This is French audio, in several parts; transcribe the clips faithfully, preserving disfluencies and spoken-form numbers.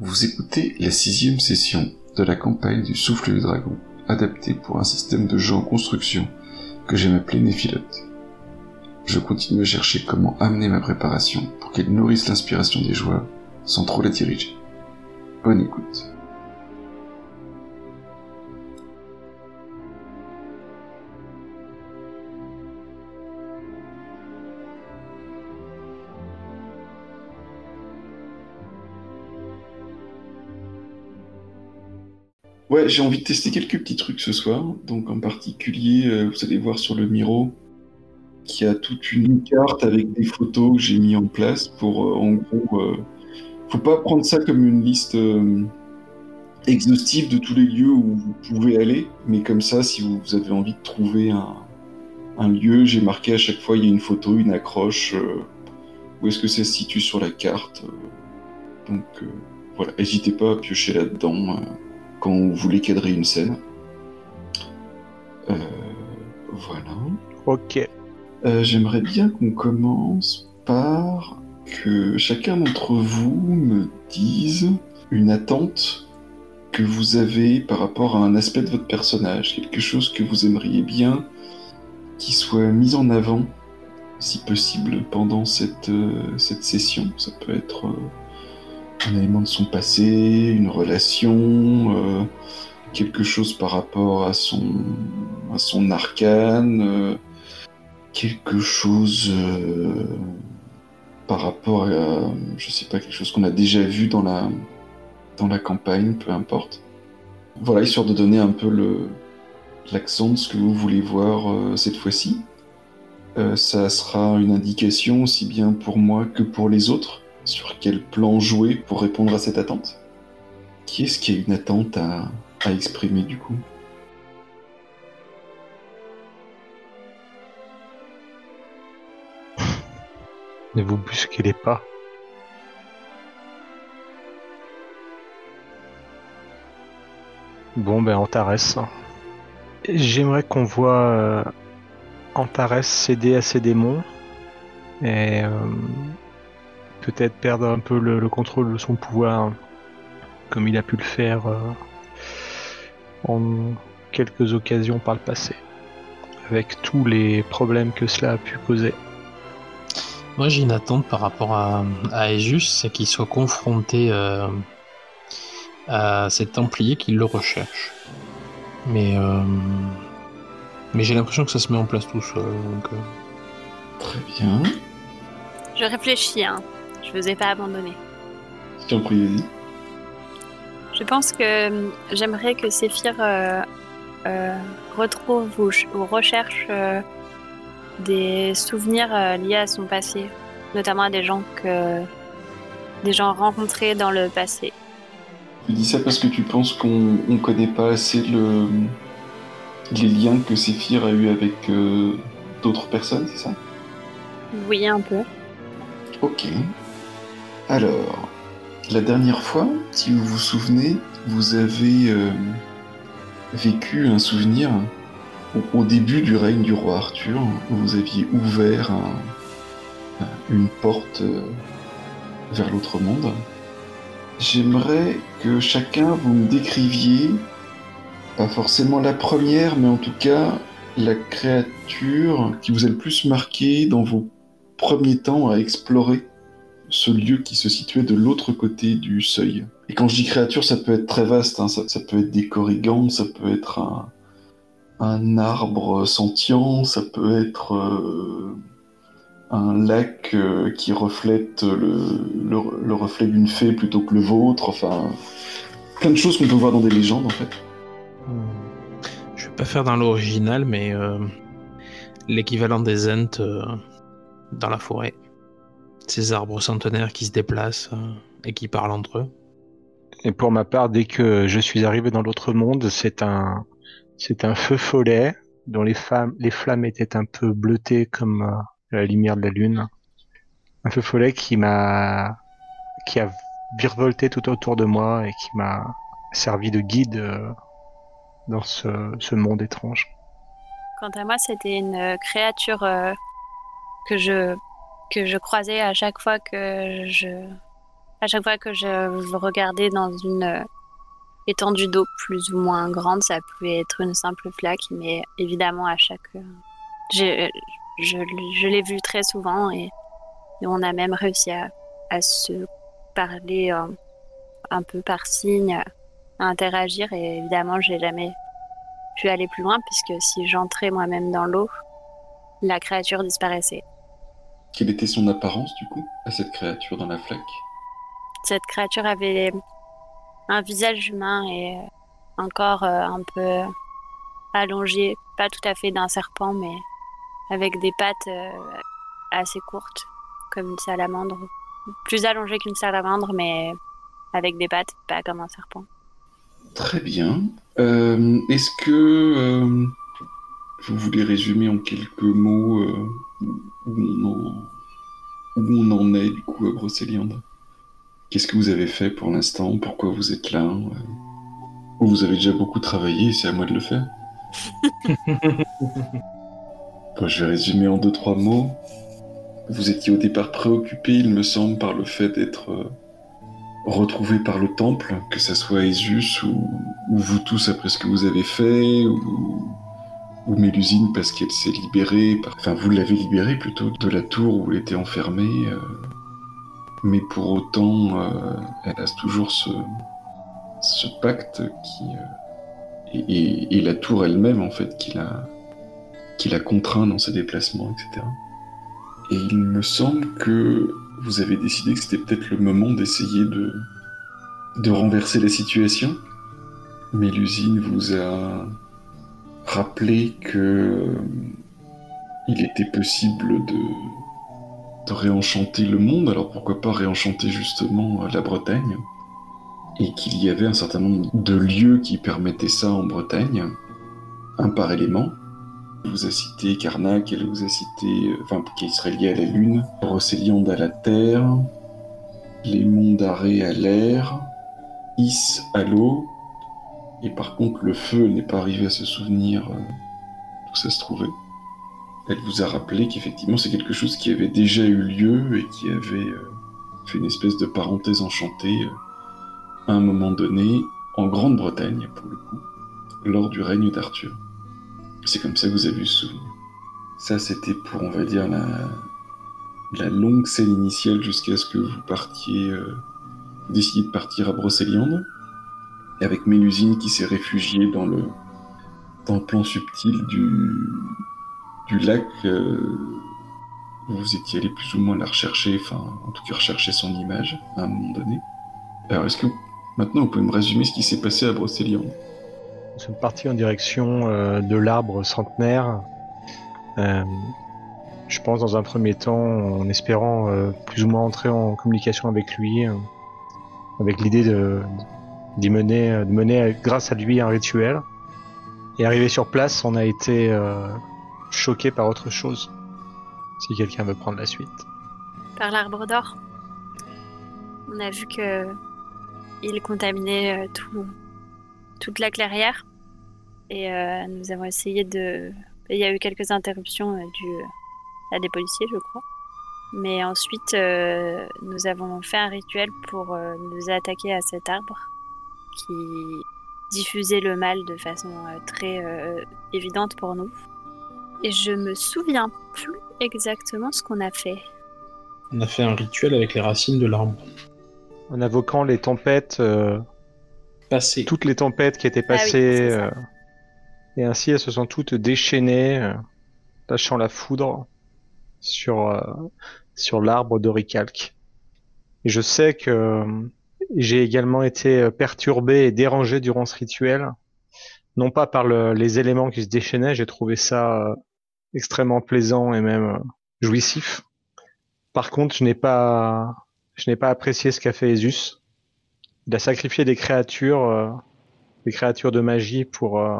Vous écoutez la sixième session de la campagne du Souffle du Dragon, adaptée pour un système de jeu en construction que j'ai appelé Néphilote. Je continue à chercher comment amener ma préparation pour qu'elle nourrisse l'inspiration des joueurs sans trop la diriger. Bonne écoute. Ouais, j'ai envie de tester quelques petits trucs ce soir, donc en particulier, euh, vous allez voir sur le Miro, qui a toute une carte avec des photos que j'ai mis en place pour, euh, en gros, euh, faut pas prendre ça comme une liste euh, exhaustive de tous les lieux où vous pouvez aller, mais comme ça, si vous, vous avez envie de trouver un, un lieu, j'ai marqué à chaque fois, il y a une photo, une accroche, euh, où est-ce que ça se situe sur la carte, euh, donc euh, voilà, n'hésitez pas à piocher là-dedans, euh, quand vous voulez cadrer une scène. Euh, voilà. Ok. Euh, j'aimerais bien qu'on commence par que chacun d'entre vous me dise une attente que vous avez par rapport à un aspect de votre personnage, quelque chose que vous aimeriez bien qui soit mis en avant, si possible, pendant cette, euh, cette session. Ça peut être... Euh, un élément de son passé, une relation, euh, quelque chose par rapport à son, à son arcane, euh, quelque chose euh, par rapport à, je sais pas, quelque chose qu'on a déjà vu dans la, dans la campagne, peu importe. Voilà, histoire de donner un peu le, l'accent de ce que vous voulez voir euh, cette fois-ci. Euh, ça sera une indication aussi bien pour moi que pour les autres. Sur quel plan jouer pour répondre à cette attente? Qui est-ce qui a une attente à, à exprimer du coup? Ne vous bousculez pas. Bon ben Antares. J'aimerais qu'on voit euh, Antares céder à ses démons et... Euh... peut-être perdre un peu le, le contrôle de son pouvoir, comme il a pu le faire euh, en quelques occasions par le passé, avec tous les problèmes que cela a pu causer. Moi j'ai une attente par rapport à, à Ézus, c'est qu'il soit confronté euh, à ces Templiers qui le recherchent. Mais, euh, mais j'ai l'impression que ça se met en place tout seul. Donc, euh... Très bien. Je réfléchis, hein. Je ne vous ai pas abandonné. Je t'en prie, vas-y. Je pense que j'aimerais que Séphir euh, euh, retrouve ou, ou recherche euh, des souvenirs euh, liés à son passé, notamment à des gens que des gens rencontrés dans le passé. Tu dis ça parce que tu penses qu'on ne connaît pas assez le, les liens que Séphir a eu avec euh, d'autres personnes, c'est ça? Oui, un peu. Ok. Alors, la dernière fois, si vous vous souvenez, vous avez euh, vécu un souvenir au, au début du règne du roi Arthur. Vous aviez ouvert un, une porte euh, vers l'autre monde. J'aimerais que chacun vous me décriviez, pas forcément la première, mais en tout cas la créature qui vous a le plus marqué dans vos premier temps à explorer ce lieu qui se situait de l'autre côté du seuil. Et quand je dis créature, ça peut être très vaste, hein. ça, ça peut être des corrigans, ça peut être un, un arbre sentient, ça peut être euh, un lac euh, qui reflète le, le, le reflet d'une fée plutôt que le vôtre, enfin... Plein de choses qu'on peut voir dans des légendes, en fait. Je vais pas faire dans l'original, mais euh, l'équivalent des Ents... Euh... dans la forêt. Ces arbres centenaires qui se déplacent euh, et qui parlent entre eux. Et pour ma part, dès que je suis arrivé dans l'autre monde, c'est un, c'est un feu follet dont les, fam- les flammes étaient un peu bleutées comme euh, la lumière de la lune. Un feu follet qui m'a, qui a virevolté tout autour de moi et qui m'a servi de guide euh, dans ce, ce monde étrange. Quant à moi, c'était une créature... Euh... que je que je croisais à chaque fois que je À chaque fois que je regardais dans une étendue d'eau plus ou moins grande, ça pouvait être une simple flaque, mais évidemment à chaque... Je, je, je l'ai vu très souvent et on a même réussi à, à se parler un, un peu par signe, à interagir, et évidemment j'ai jamais pu aller plus loin puisque si j'entrais moi-même dans l'eau, la créature disparaissait. Quelle était son apparence du coup à cette créature dans la flaque ? Cette créature avait un visage humain et un corps un peu allongé, pas tout à fait d'un serpent, mais avec des pattes assez courtes, comme une salamandre. Plus allongée qu'une salamandre, mais avec des pattes, pas comme un serpent. Très bien. Euh, est-ce que euh, vous voulez résumer en quelques mots euh, où, on en, où on en est, du coup, à Brocéliande ? Qu'est-ce que vous avez fait pour l'instant ? Pourquoi vous êtes là ? Vous avez déjà beaucoup travaillé, c'est à moi de le faire. Bon, je vais résumer en deux, trois mots. Vous étiez au départ préoccupé, il me semble, par le fait d'être euh, retrouvé par le temple, que ça soit Ésus ou, ou vous tous après ce que vous avez fait, ou, ou Mélusine parce qu'elle s'est libérée, par... enfin vous l'avez libérée plutôt de la tour où elle était enfermée. Euh... Mais pour autant, euh, elle a toujours ce, ce pacte qui, euh, et, et, et la tour elle-même, en fait, qui la, qui la contraint dans ses déplacements, et cetera. Et il me semble que vous avez décidé que c'était peut-être le moment d'essayer de, de renverser la situation. Mais l'usine vous a rappelé que il était possible de... de réenchanter le monde, alors pourquoi pas réenchanter justement la Bretagne, et qu'il y avait un certain nombre de lieux qui permettaient ça en Bretagne, un par élément. Elle vous a cité Carnac, elle vous a cité, enfin, qui serait lié à la Lune, Brocéliande à la Terre, les monts d'Arrée à l'air, Is à l'eau, et par contre le feu n'est pas arrivé à se souvenir d'où ça se trouvait. Elle vous a rappelé qu'effectivement c'est quelque chose qui avait déjà eu lieu et qui avait euh, fait une espèce de parenthèse enchantée euh, à un moment donné en Grande-Bretagne, pour le coup, lors du règne d'Arthur. C'est comme ça que vous avez eu ce souvenir. Ça c'était pour, on va dire, la, la longue scène initiale jusqu'à ce que vous partiez, euh, vous décidiez de partir à Brocéliande, avec Mélusine qui s'est réfugiée dans le, dans le plan subtil du... du lac, euh, vous étiez allé plus ou moins la rechercher, enfin, en tout cas rechercher son image, à un moment donné. Alors, est-ce que, vous, maintenant, vous pouvez me résumer ce qui s'est passé à Brocéliande ? Nous sommes partis en direction euh, de l'arbre centenaire. Euh, je pense, dans un premier temps, en espérant euh, plus ou moins entrer en communication avec lui, euh, avec l'idée de, d'y mener, de mener, grâce à lui, un rituel. Et arrivé sur place, on a été... Euh, choqué par autre chose, si quelqu'un veut prendre la suite. Par l'arbre d'or. On a vu que il contaminait tout, toute la clairière et euh, nous avons essayé de... Il y a eu quelques interruptions dues à des policiers, je crois. Mais ensuite, euh, nous avons fait un rituel pour euh, nous attaquer à cet arbre qui diffusait le mal de façon euh, très euh, évidente pour nous. Et je me souviens plus exactement ce qu'on a fait. On a fait un rituel avec les racines de l'arbre. En invoquant les tempêtes... Euh, passées. Toutes les tempêtes qui étaient passées. Ah oui, euh, et ainsi, elles se sont toutes déchaînées, euh, lâchant la foudre sur, euh, sur l'arbre d'oricalque. Et je sais que euh, j'ai également été perturbé et dérangé durant ce rituel. Non pas par le, les éléments qui se déchaînaient, j'ai trouvé ça euh, extrêmement plaisant et même euh, jouissif. Par contre, je n'ai pas, je n'ai pas apprécié ce qu'a fait Ésus. Il a sacrifié des créatures, euh, des créatures de magie pour, euh,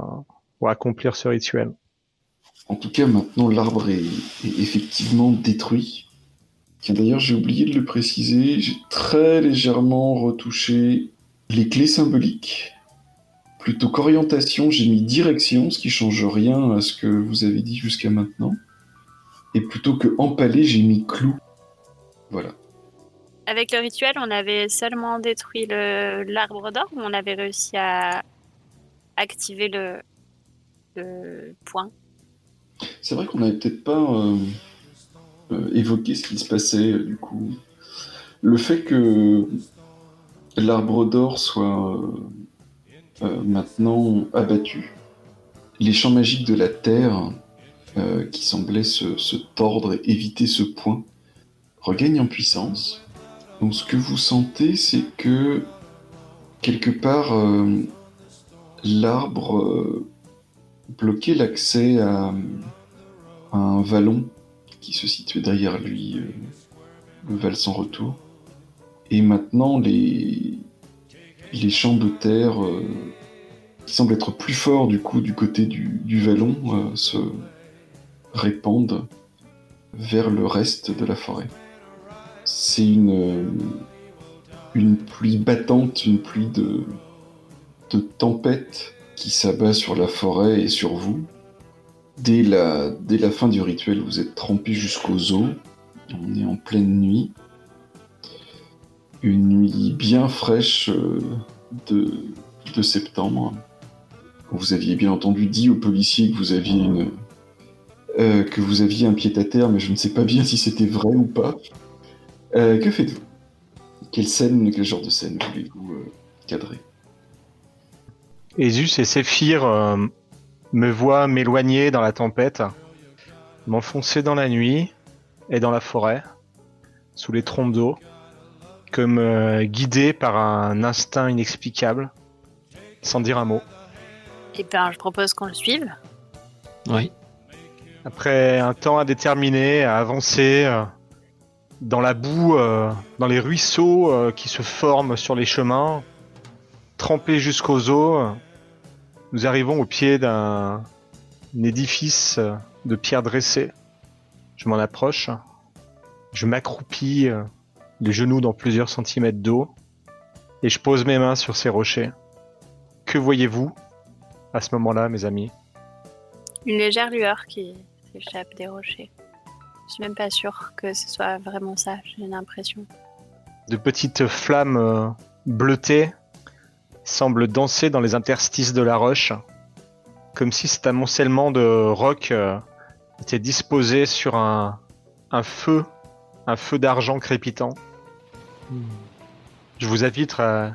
pour accomplir ce rituel. En tout cas, maintenant, l'arbre est, est effectivement détruit. D'ailleurs, j'ai oublié de le préciser, j'ai très légèrement retouché les clés symboliques. Plutôt qu'orientation, j'ai mis direction, ce qui ne change rien à ce que vous avez dit jusqu'à maintenant. Et plutôt que empaler, j'ai mis clou. Voilà. avec le rituel, on avait seulement détruit l'arbre d'or ou on avait réussi à activer le, le point? C'est vrai qu'on n'avait peut-être pas euh, euh, évoqué ce qui se passait, euh, du coup. Le fait que l'arbre d'or soit euh, euh, maintenant abattu, les champs magiques de la Terre, euh, qui semblaient se, se tordre et éviter ce point, regagnent en puissance. Donc ce que vous sentez, c'est que, quelque part, euh, l'arbre euh, bloquait l'accès à, à un vallon qui se situait derrière lui, euh, le Val sans retour. Et maintenant, les, les champs de terre, euh, qui semblent être plus forts du coup du côté du, du vallon, euh, se répandent vers le reste de la forêt. C'est une, euh, une pluie battante, une pluie de, de tempête qui s'abat sur la forêt et sur vous. Dès la, dès la fin du rituel, vous êtes trempés jusqu'aux os. On est en pleine nuit. Une nuit bien fraîche de, de septembre. Vous aviez bien entendu dit aux policiers que vous aviez une, euh, que vous aviez un pied à terre, mais je ne sais pas bien si c'était vrai ou pas. Euh, que faites-vous? Quelle scène, quel genre de scène voulez-vous euh, cadrer? Ézus et Séphir euh, me voient m'éloigner dans la tempête, m'enfoncer dans la nuit et dans la forêt, sous les trompes d'eau, comme euh, guidé par un instinct inexplicable, sans dire un mot. Eh bien, je propose qu'on le suive. Oui. Après un temps à déterminer, à avancer euh, dans la boue, euh, dans les ruisseaux euh, qui se forment sur les chemins, trempés jusqu'aux os, euh, nous arrivons au pied d'un édifice euh, de pierre dressée. Je m'en approche, je m'accroupis euh, les genoux dans plusieurs centimètres d'eau, et je pose mes mains sur ces rochers. Que voyez-vous à ce moment-là, mes amis? Une légère lueur qui s'échappe des rochers. Je suis même pas sûr que ce soit vraiment ça, j'ai l'impression. De petites flammes bleutées semblent danser dans les interstices de la roche, comme si cet amoncellement de rocs était disposé sur un, un feu, un feu d'argent crépitant. Je vous invite à,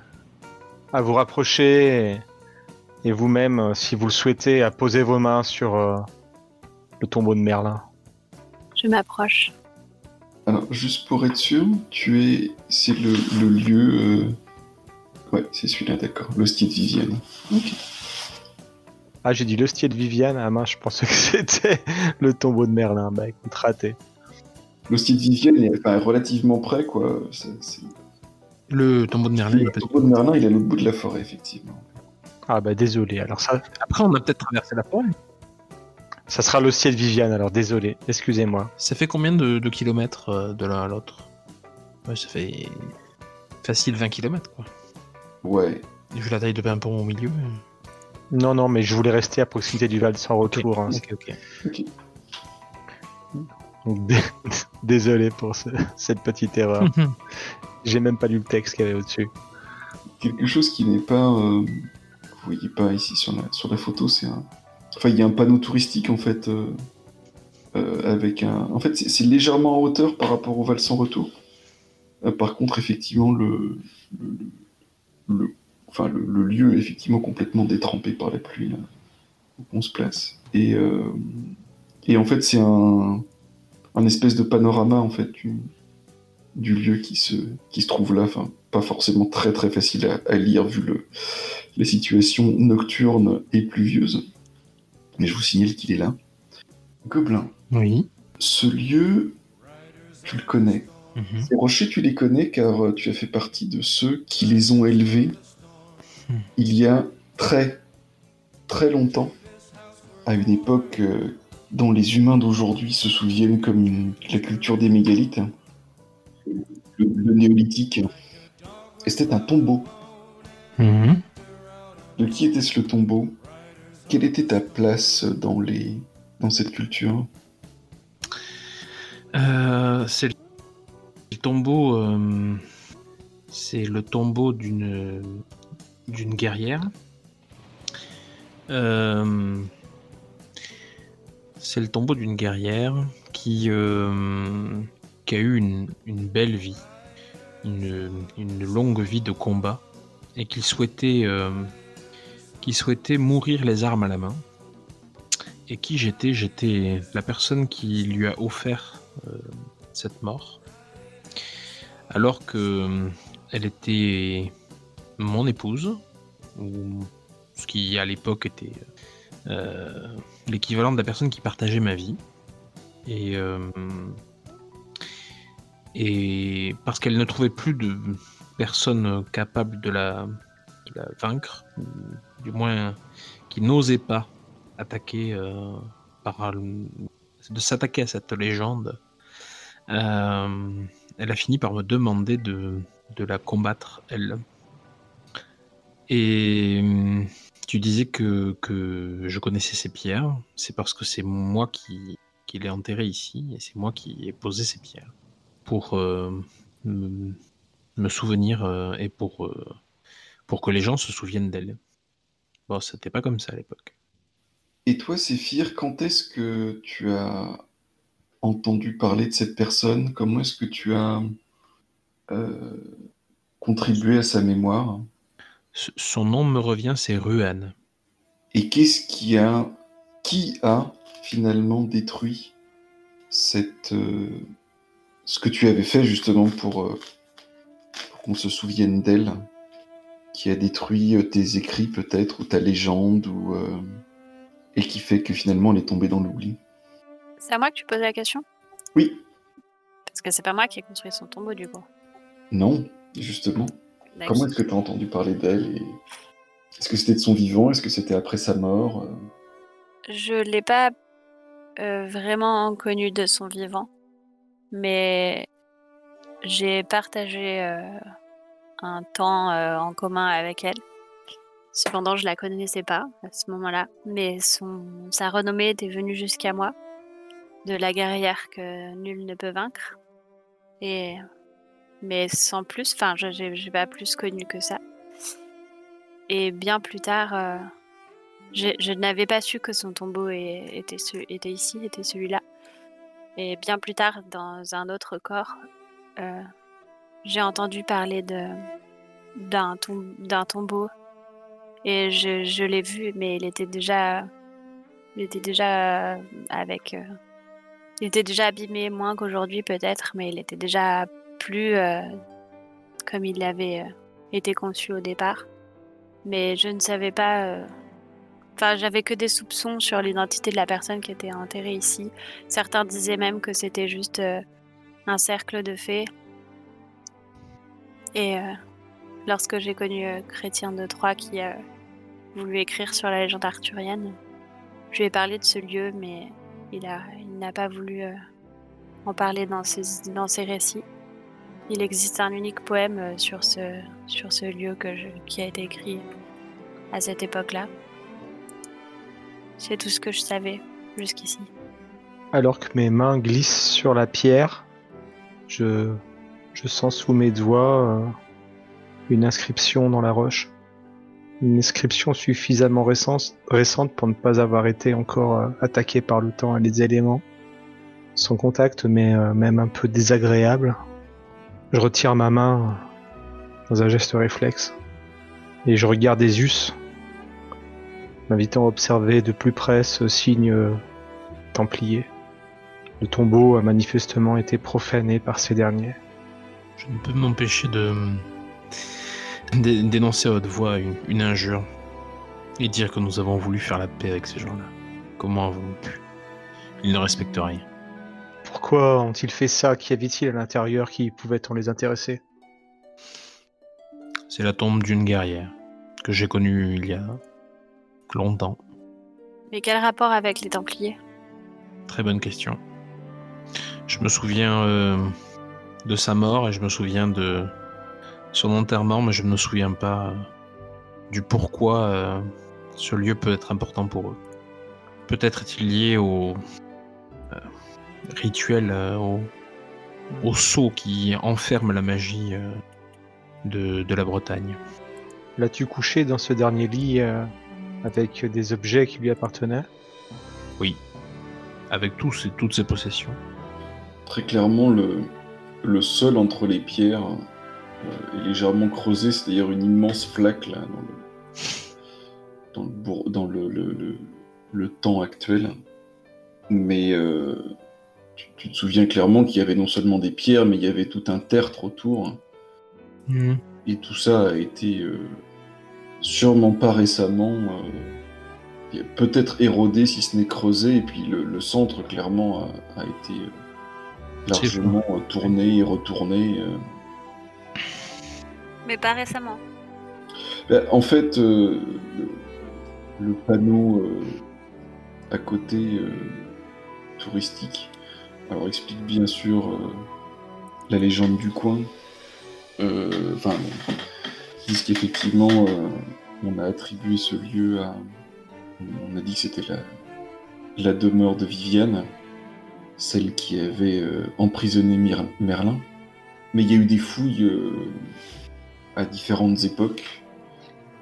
à vous rapprocher et, et vous-même, si vous le souhaitez, à poser vos mains sur euh, le tombeau de Merlin. Je m'approche. Alors, juste pour être sûr, tu es... c'est le, le lieu... Euh... Ouais, c'est celui-là, d'accord. L'hostier de Viviane. Ok. Ah, j'ai dit l'hostier de Viviane. Ah mince, je pensais que c'était le tombeau de Merlin. Bah écoute, raté. L'hostier de Viviane est enfin, relativement près, quoi. C'est, c'est... Le tombeau de Merlin... Le tombeau de Merlin, il est à l'autre bout de la forêt, effectivement. Ah bah désolé, alors ça... Après, on a peut-être traversé la forêt. Ça sera l'hostier de Viviane, alors désolé, excusez-moi. Ça fait combien de, de kilomètres euh, de l'un à l'autre? Ouais, ça fait... facile vingt kilomètres, quoi. Ouais. Vu la taille de Pimpon au milieu... Mais... Non, non, mais je voulais rester à proximité du Val sans retour. Ok, hein, ok, ok. okay. Donc, d- désolé pour ce, cette petite erreur. J'ai même pas lu le texte qu'il y avait au-dessus. Quelque chose qui n'est pas... Euh, vous voyez pas ici sur la, sur la photo, c'est un... Enfin, il y a un panneau touristique, en fait, euh, euh, avec un... En fait, c'est, c'est légèrement en hauteur par rapport au Val sans retour. Euh, par contre, effectivement, le... le, le enfin, le, le lieu est effectivement complètement détrempé par la pluie, là, où on se place. Et, euh, et en fait, c'est un... un espèce de panorama en fait du, du lieu qui se, qui se trouve là, enfin pas forcément très très facile à, à lire vu le, la situation nocturne et pluvieuse, mais je vous signale qu'il est là. Gobelin, oui. Ce lieu, tu le connais. Mm-hmm. Ces rochers, tu les connais car tu as fait partie de ceux qui les ont élevés mm. il y a très très longtemps, à une époque euh, dont les humains d'aujourd'hui se souviennent comme une... la culture des mégalithes, le, le néolithique. Et c'était un tombeau. Mmh. De qui était-ce le tombeau? Quelle était ta place dans, les... dans cette culture? euh, C'est le tombeau, euh, c'est le tombeau d'une d'une guerrière. Euh, c'est le tombeau d'une guerrière qui euh, qui a eu une une belle vie, une une longue vie de combat, et qui souhaitait euh, qui souhaitait mourir les armes à la main. Et qui j'étais, j'étais la personne qui lui a offert euh, cette mort, alors que euh, elle était mon épouse, ou ce qui à l'époque était euh, l'équivalent de la personne qui partageait ma vie. Et, euh, et parce qu'elle ne trouvait plus de personne capable de la, de la vaincre, ou du moins qui n'osait pas attaquer euh, par de s'attaquer à cette légende, euh, elle a fini par me demander de, de la combattre, elle. Et tu disais que, que je connaissais ces pierres, c'est parce que c'est moi qui, qui l'ai enterré ici, et c'est moi qui ai posé ces pierres pour euh, me, me souvenir euh, et pour, euh, pour que les gens se souviennent d'elle. Bon, c'était pas comme ça à l'époque. Et toi, Séphir, quand est-ce que tu as entendu parler de cette personne? Comment est-ce que tu as euh, contribué à sa mémoire? Son nom me revient, c'est Ruane. Et qu'est-ce qui a, qui a finalement détruit cette, euh, ce que tu avais fait justement pour, euh, pour qu'on se souvienne d'elle? Qui a détruit tes écrits peut-être, ou ta légende, ou... Euh... et qui fait que finalement elle est tombée dans l'oubli. C'est à moi que tu posais la question ? Oui. Parce que c'est pas moi qui ai construit son tombeau du coup. Non, justement. D'accord. Comment est-ce que tu as entendu parler d'elle et... Est-ce que c'était de son vivant ? Est-ce que c'était après sa mort ? Je l'ai pas euh, vraiment connue de son vivant, mais j'ai partagé euh, un temps euh, en commun avec elle. Cependant, je la connaissais pas à ce moment-là, mais son, sa renommée était venue jusqu'à moi, de la guerrière que nul ne peut vaincre. Et, mais sans plus, enfin, je n'ai pas plus connu que ça. Et bien plus tard, euh, je, je n'avais pas su que son tombeau est, était, ce, était ici, était celui-là. Et bien plus tard, dans un autre corps, euh, j'ai entendu parler de, d'un, tom, d'un tombeau. Et je, je l'ai vu, mais il était déjà, il était déjà avec, euh, il était déjà abîmé, moins qu'aujourd'hui peut-être, mais il était déjà plus euh, comme il l'avait euh, été conçu au départ. Mais je ne savais pas, enfin euh, j'avais que des soupçons sur l'identité de la personne qui était enterrée ici. Certains disaient même que c'était juste euh, un cercle de fées. Et euh, lorsque j'ai connu euh, Chrétien de Troyes qui a euh, voulu écrire sur la légende arthurienne, je lui ai parlé de ce lieu, mais il, a, il n'a pas voulu euh, en parler dans ses, dans ses récits. Il existe un unique poème euh, sur, ce, sur ce lieu que je, qui a été écrit à cette époque-là. C'est tout ce que je savais jusqu'ici. Alors que mes mains glissent sur la pierre, je, je sens sous mes doigts... Euh... une inscription dans la roche. Une inscription suffisamment récente, récente pour ne pas avoir été encore attaquée par le temps et les éléments. Son contact m'est même un peu désagréable. Je retire ma main dans un geste réflexe et je regarde Ézus, m'invitant à observer de plus près ce signe templier. Le tombeau a manifestement été profané par ces derniers. Je ne peux m'empêcher de... Dé- dénoncer à haute voix une, une injure et dire que nous avons voulu faire la paix avec ces gens-là. Comment avons-nous pu ? Ils ne respectent rien. Pourquoi ont-ils fait ça ? Qu'y avait-il à l'intérieur qui pouvait-on les intéresser ? C'est la tombe d'une guerrière que j'ai connue il y a longtemps. Mais quel rapport avec les Templiers ? Très bonne question. Je me souviens euh, de sa mort et je me souviens de son enterrement, mais je ne me souviens pas euh, du pourquoi euh, ce lieu peut être important pour eux. Peut-être est-il lié au euh, rituel, euh, au, au sceau qui enferme la magie euh, de, de la Bretagne. L'as-tu couché dans ce dernier lit euh, avec des objets qui lui appartenaient? Oui, avec tous et toutes ses possessions. Très clairement, le, le sol entre les pierres euh, est légèrement creusé, c'est-à-dire une immense flaque là, dans le, dans le, bourg, dans le, le, le, le temps actuel. Mais euh, tu, tu te souviens clairement qu'il y avait non seulement des pierres, mais il y avait tout un tertre autour. Mmh. Et tout ça a été euh, sûrement pas récemment, euh, peut-être érodé si ce n'est creusé, et puis le, le centre clairement a, a été euh, largement euh, tourné et retourné. Euh... Mais pas récemment. Bah, en fait, euh, le, le panneau euh, à côté euh, touristique, alors explique bien sûr euh, la légende du coin. Euh, enfin, ils disent qu'effectivement, euh, on a attribué ce lieu à... On a dit que c'était la, la demeure de Viviane, celle qui avait euh, emprisonné Myr- Merlin. Mais il y a eu des fouilles euh, à différentes époques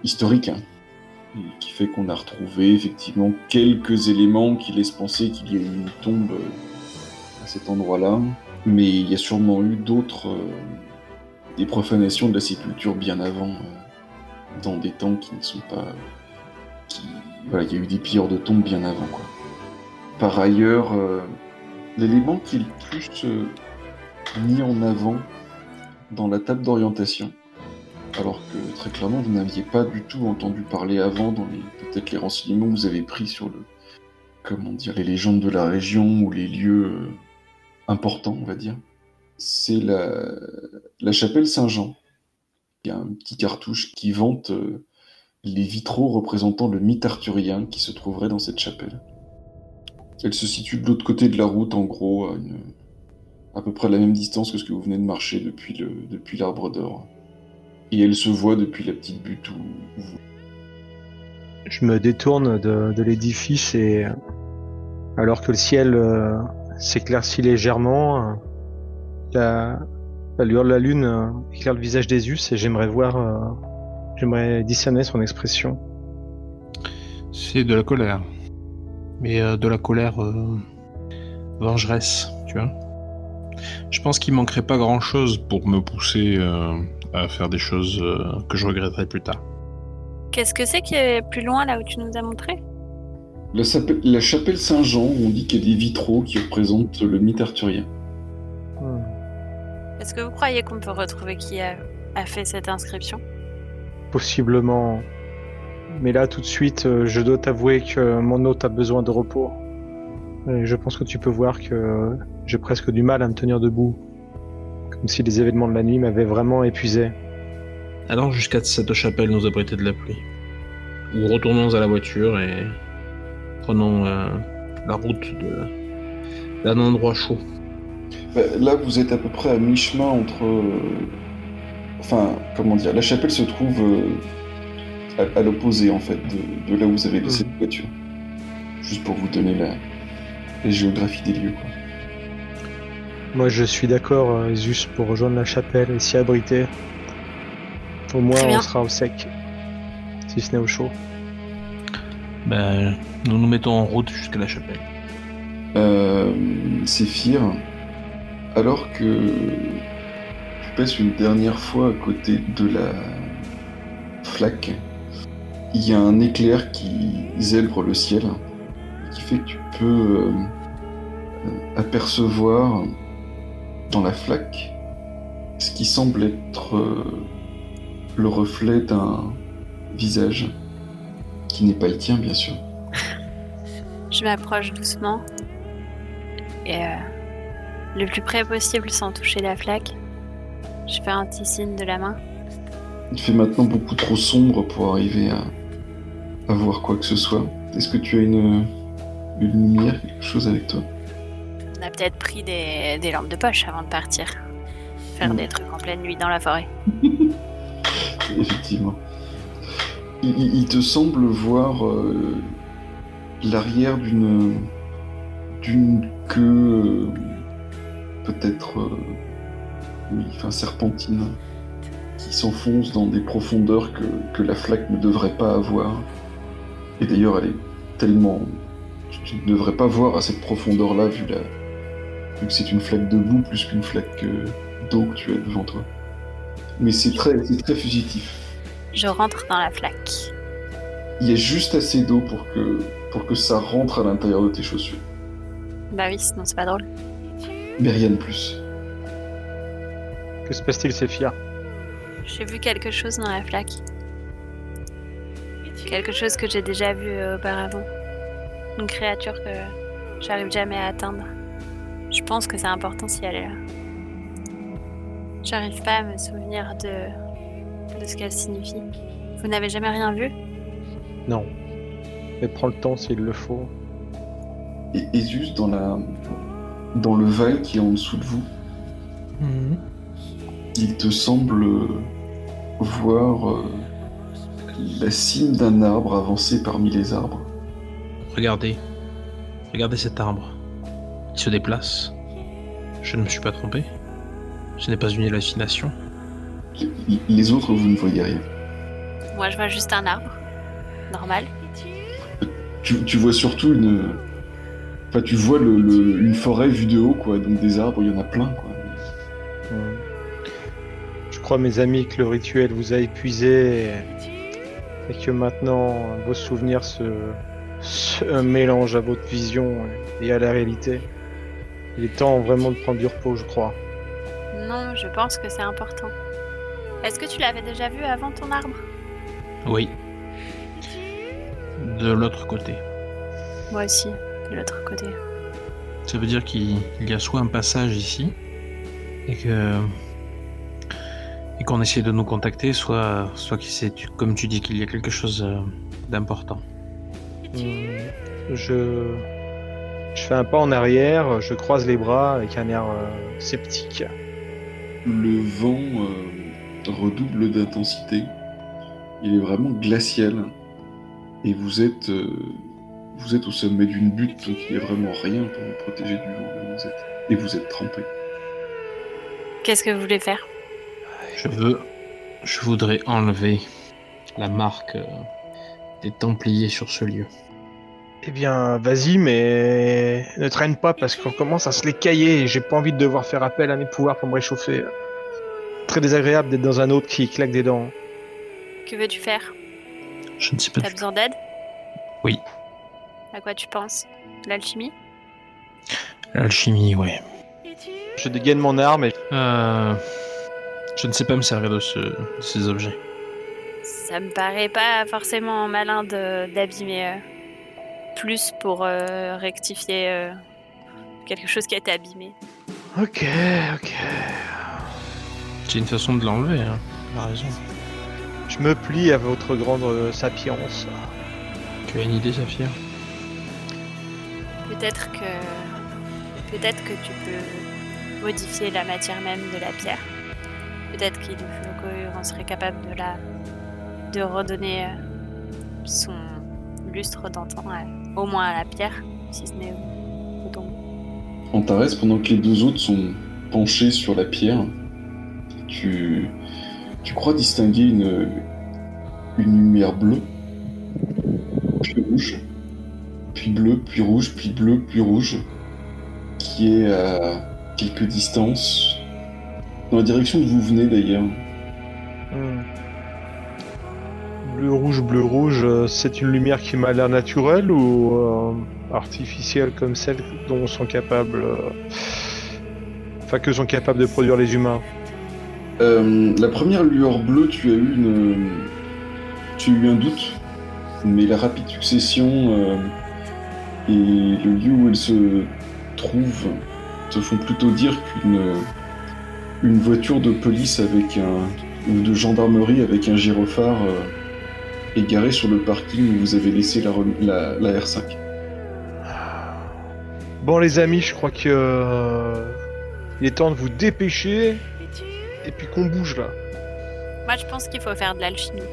historiques, hein, qui fait qu'on a retrouvé effectivement quelques éléments qui laissent penser qu'il y a eu une tombe euh, à cet endroit-là. Mais il y a sûrement eu d'autres... Euh, des profanations de la sépulture bien avant, euh, dans des temps qui ne sont pas... Euh, qui... Voilà, il y a eu des pilleurs de tombes bien avant, quoi. Par ailleurs, euh, l'élément qui est le plus euh, mis en avant dans la table d'orientation, alors que très clairement vous n'aviez pas du tout entendu parler avant dans les, peut-être les renseignements que vous avez pris sur le... comment dire, les légendes de la région ou les lieux euh, importants, on va dire. C'est la, la chapelle Saint-Jean. Il y a un petit cartouche qui vante euh, les vitraux représentant le mythe arthurien qui se trouverait dans cette chapelle. Elle se situe de l'autre côté de la route, en gros, à, une, à peu près à la même distance que ce que vous venez de marcher depuis, le, depuis l'Arbre d'Or. Et elle se voit depuis la petite butte où, où vous... Je me détourne de, de l'édifice et... Alors que le ciel euh, s'éclaircit légèrement... La, la lueur de la lune euh, éclaire le visage d'Ésus et j'aimerais voir, euh, j'aimerais discerner son expression. C'est de la colère, mais euh, de la colère euh, vengeresse, tu vois. Je pense qu'il manquerait pas grand-chose pour me pousser euh, à faire des choses euh, que je regretterai plus tard. Qu'est-ce que c'est qui est plus loin là où tu nous as montré ? La, la chapelle Saint-Jean, où on dit qu'il y a des vitraux qui représentent le mythe arthurien. Est-ce que vous croyez qu'on peut retrouver qui a, a fait cette inscription ? Possiblement. Mais là, tout de suite, je dois t'avouer que mon hôte a besoin de repos. Et je pense que tu peux voir que j'ai presque du mal à me tenir debout. Comme si les événements de la nuit m'avaient vraiment épuisé. Allons jusqu'à cette chapelle nous abriter de la pluie. Ou retournons à la voiture et prenons euh, la route de... d'un endroit chaud. Là, vous êtes à peu près à mi-chemin entre... Enfin, comment dire... La chapelle se trouve à, à l'opposé, en fait, de, de là où vous avez laissé la voiture. Juste pour vous donner la, la géographie des lieux, quoi. Moi, je suis d'accord, Ésus, pour rejoindre la chapelle et s'y abriter. Au moins, on sera au sec. Si ce n'est au chaud. Ben, nous nous mettons en route jusqu'à la chapelle. Euh... Séphir... Alors que tu passes une dernière fois à côté de la flaque, il y a un éclair qui zèbre le ciel, qui fait que tu peux apercevoir dans la flaque ce qui semble être le reflet d'un visage, qui n'est pas le tien, bien sûr. Je m'approche doucement et... Euh... le plus près possible sans toucher la flaque. Je fais un petit signe de la main. Il fait maintenant beaucoup trop sombre pour arriver à, à voir quoi que ce soit. Est-ce que tu as une, une lumière, quelque chose avec toi ? On a peut-être pris des, des lampes de poche avant de partir. Faire mmh. des trucs en pleine nuit dans la forêt. Effectivement. Il, il te semble voir euh, l'arrière d'une, d'une queue... Euh, peut-être euh, oui, enfin, serpentines, qui s'enfonce dans des profondeurs que, que la flaque ne devrait pas avoir. Et d'ailleurs, elle est tellement... Tu ne devrais pas voir à cette profondeur-là, vu, la... vu que c'est une flaque de boue plus qu'une flaque euh, d'eau que tu as devant toi. Mais c'est très, c'est très fugitif. Je rentre dans la flaque. Il y a juste assez d'eau pour que, pour que ça rentre à l'intérieur de tes chaussures. Bah oui, sinon c'est pas drôle. Mais rien de plus. Que se passe-t-il, Séphir ? J'ai vu quelque chose dans la flaque. Quelque chose que j'ai déjà vu auparavant. Une créature que j'arrive jamais à atteindre. Je pense que c'est important si elle est là. J'arrive pas à me souvenir de, de ce qu'elle signifie. Vous n'avez jamais rien vu ? Non. Mais prends le temps s'il le faut. Et Ésus dans la... dans le val qui est en dessous de vous. Mmh. Il te semble voir euh, la cime d'un arbre avancer parmi les arbres. Regardez. Regardez cet arbre. Il se déplace. Je ne me suis pas trompé. Ce n'est pas une hallucination. Les autres, vous ne voyez rien. Moi, je vois juste un arbre. Normal. Tu, tu vois surtout une... Enfin, tu vois le, le, une forêt vue de haut, quoi. Donc des arbres, il y en a plein, quoi. Mmh. Je crois, mes amis, que le rituel vous a épuisé et que maintenant vos souvenirs se, se mélangent à votre vision et à la réalité. Il est temps vraiment de prendre du repos, je crois. Non, je pense que c'est important. Est-ce que tu l'avais déjà vu avant ton arbre ? Oui. De l'autre côté. Moi aussi, de l'autre côté. Ça veut dire qu'il y a soit un passage ici et que... et qu'on essaie de nous contacter, soit, soit qu'il sait, comme tu dis, qu'il y a quelque chose d'important. Je, je fais un pas en arrière, je croise les bras avec un air euh, sceptique. Le vent euh, redouble d'intensité. Il est vraiment glacial. Et vous êtes, euh, vous êtes au sommet d'une butte qui n'est vraiment rien pour vous protéger du vent. Vous êtes, et vous êtes trempé. Qu'est-ce que vous voulez faire ? Je veux, je voudrais enlever la marque euh, des Templiers sur ce lieu. Eh bien, vas-y, mais ne traîne pas parce qu'on commence à se les cailler et j'ai pas envie de devoir faire appel à mes pouvoirs pour me réchauffer. Très désagréable d'être dans un autre qui claque des dents. Que veux-tu faire ? Je ne sais pas. T'as besoin d'aide ? Oui. À quoi tu penses ? L'alchimie ? L'alchimie, ouais. Je dégaine mon arme et... Euh... Je ne sais pas me servir de, ce, de ces objets. Ça me paraît pas forcément malin de, d'abîmer euh, plus pour euh, rectifier euh, quelque chose qui a été abîmé. Ok, ok. C'est une façon de l'enlever, hein. T'as raison. Je me plie à votre grande euh, sapience. Tu as une idée, Saphir ? Peut-être que, peut-être que tu peux modifier la matière même de la pierre. Peut-être qu'il qu'on serait capable de la de redonner son lustre d'antan, au moins à la pierre, si ce n'est au tombeau. Antares, pendant que les deux autres sont penchés sur la pierre, tu, tu crois distinguer une, une lumière bleue, puis rouge, puis bleu, puis rouge, puis bleu, puis rouge, qui est à quelques distances. Dans la direction d'où vous venez d'ailleurs. Mmh. Bleu rouge, bleu rouge, euh, c'est une lumière qui m'a l'air naturelle ou euh, artificielle comme celle dont sont capables, euh... enfin que sont capables de produire les humains. Euh, la première lueur bleue, tu as eu une, tu as eu un doute, mais la rapide succession euh, et le lieu où elle se trouve te font plutôt dire qu'une Une voiture de police avec un ou de gendarmerie avec un gyrophare euh, est garée sur le parking où vous avez laissé la, la, la R cinq. Bon les amis, je crois que euh, il est temps de vous dépêcher et puis qu'on bouge là. Moi je pense qu'il faut faire de l'alchimie.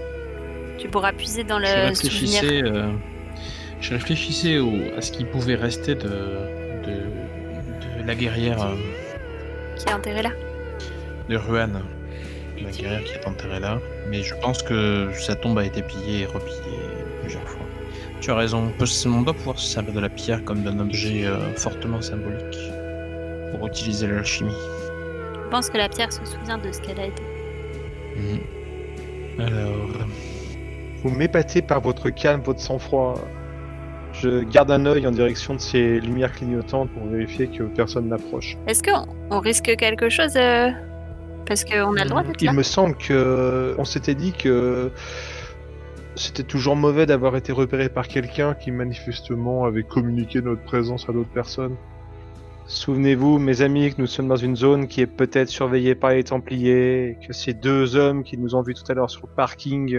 Tu pourras puiser dans le je réfléchissais, souvenir. Euh, je réfléchissais au, à ce qui pouvait rester de, de, de la guerrière... Euh, qui est enterrée là. De Ruane, la guerrière qui est enterrée là. Mais je pense que sa tombe a été pillée et repillée plusieurs fois. Tu as raison, on doit pouvoir se servir de la pierre comme d'un objet euh, fortement symbolique pour utiliser l'alchimie. Je pense que la pierre se souvient de ce qu'elle a été. Mmh. Alors... Vous m'épatez par votre calme, votre sang-froid. Je garde un œil en direction de ces lumières clignotantes pour vérifier que personne n'approche. Est-ce qu'on risque quelque chose euh... Parce qu'on a le droit d'être là. Il me semble qu'on s'était dit que c'était toujours mauvais d'avoir été repéré par quelqu'un qui manifestement avait communiqué notre présence à d'autres personnes. Souvenez-vous, mes amis, que nous sommes dans une zone qui est peut-être surveillée par les Templiers, que ces deux hommes qui nous ont vus tout à l'heure sur le parking,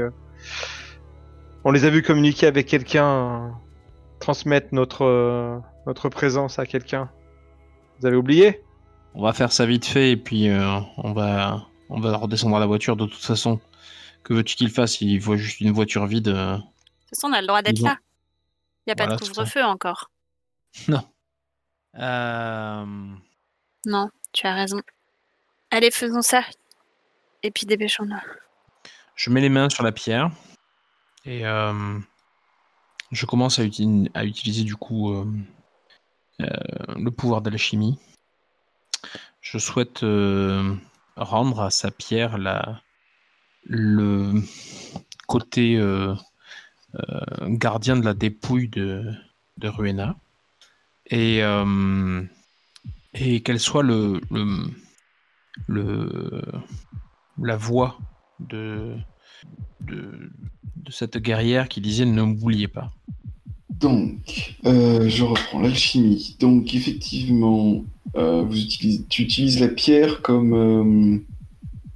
on les a vus communiquer avec quelqu'un, transmettre notre, euh, notre présence à quelqu'un. Vous avez oublié ? On va faire ça vite fait et puis euh, on va on va redescendre à la voiture de toute façon. Que veux-tu qu'il fasse? Il voit juste une voiture vide. Euh... De toute façon, on a le droit d'être là. Il n'y a voilà, pas de couvre-feu encore. Non. Euh... Non, tu as raison. Allez, faisons ça. Et puis dépêchons-nous. Je mets les mains sur la pierre et euh, je commence à, uti- à utiliser du coup euh, euh, le pouvoir de l'alchimie. Je souhaite euh, rendre à sa pierre la, le côté euh, euh, gardien de la dépouille de, de Ruena et, euh, et qu'elle soit le, le, le, la voix de, de, de cette guerrière qui disait « ne m'oubliez pas ». Donc, euh, je reprends l'alchimie. Donc, effectivement, euh, vous utilisez, tu utilises la pierre comme... Euh...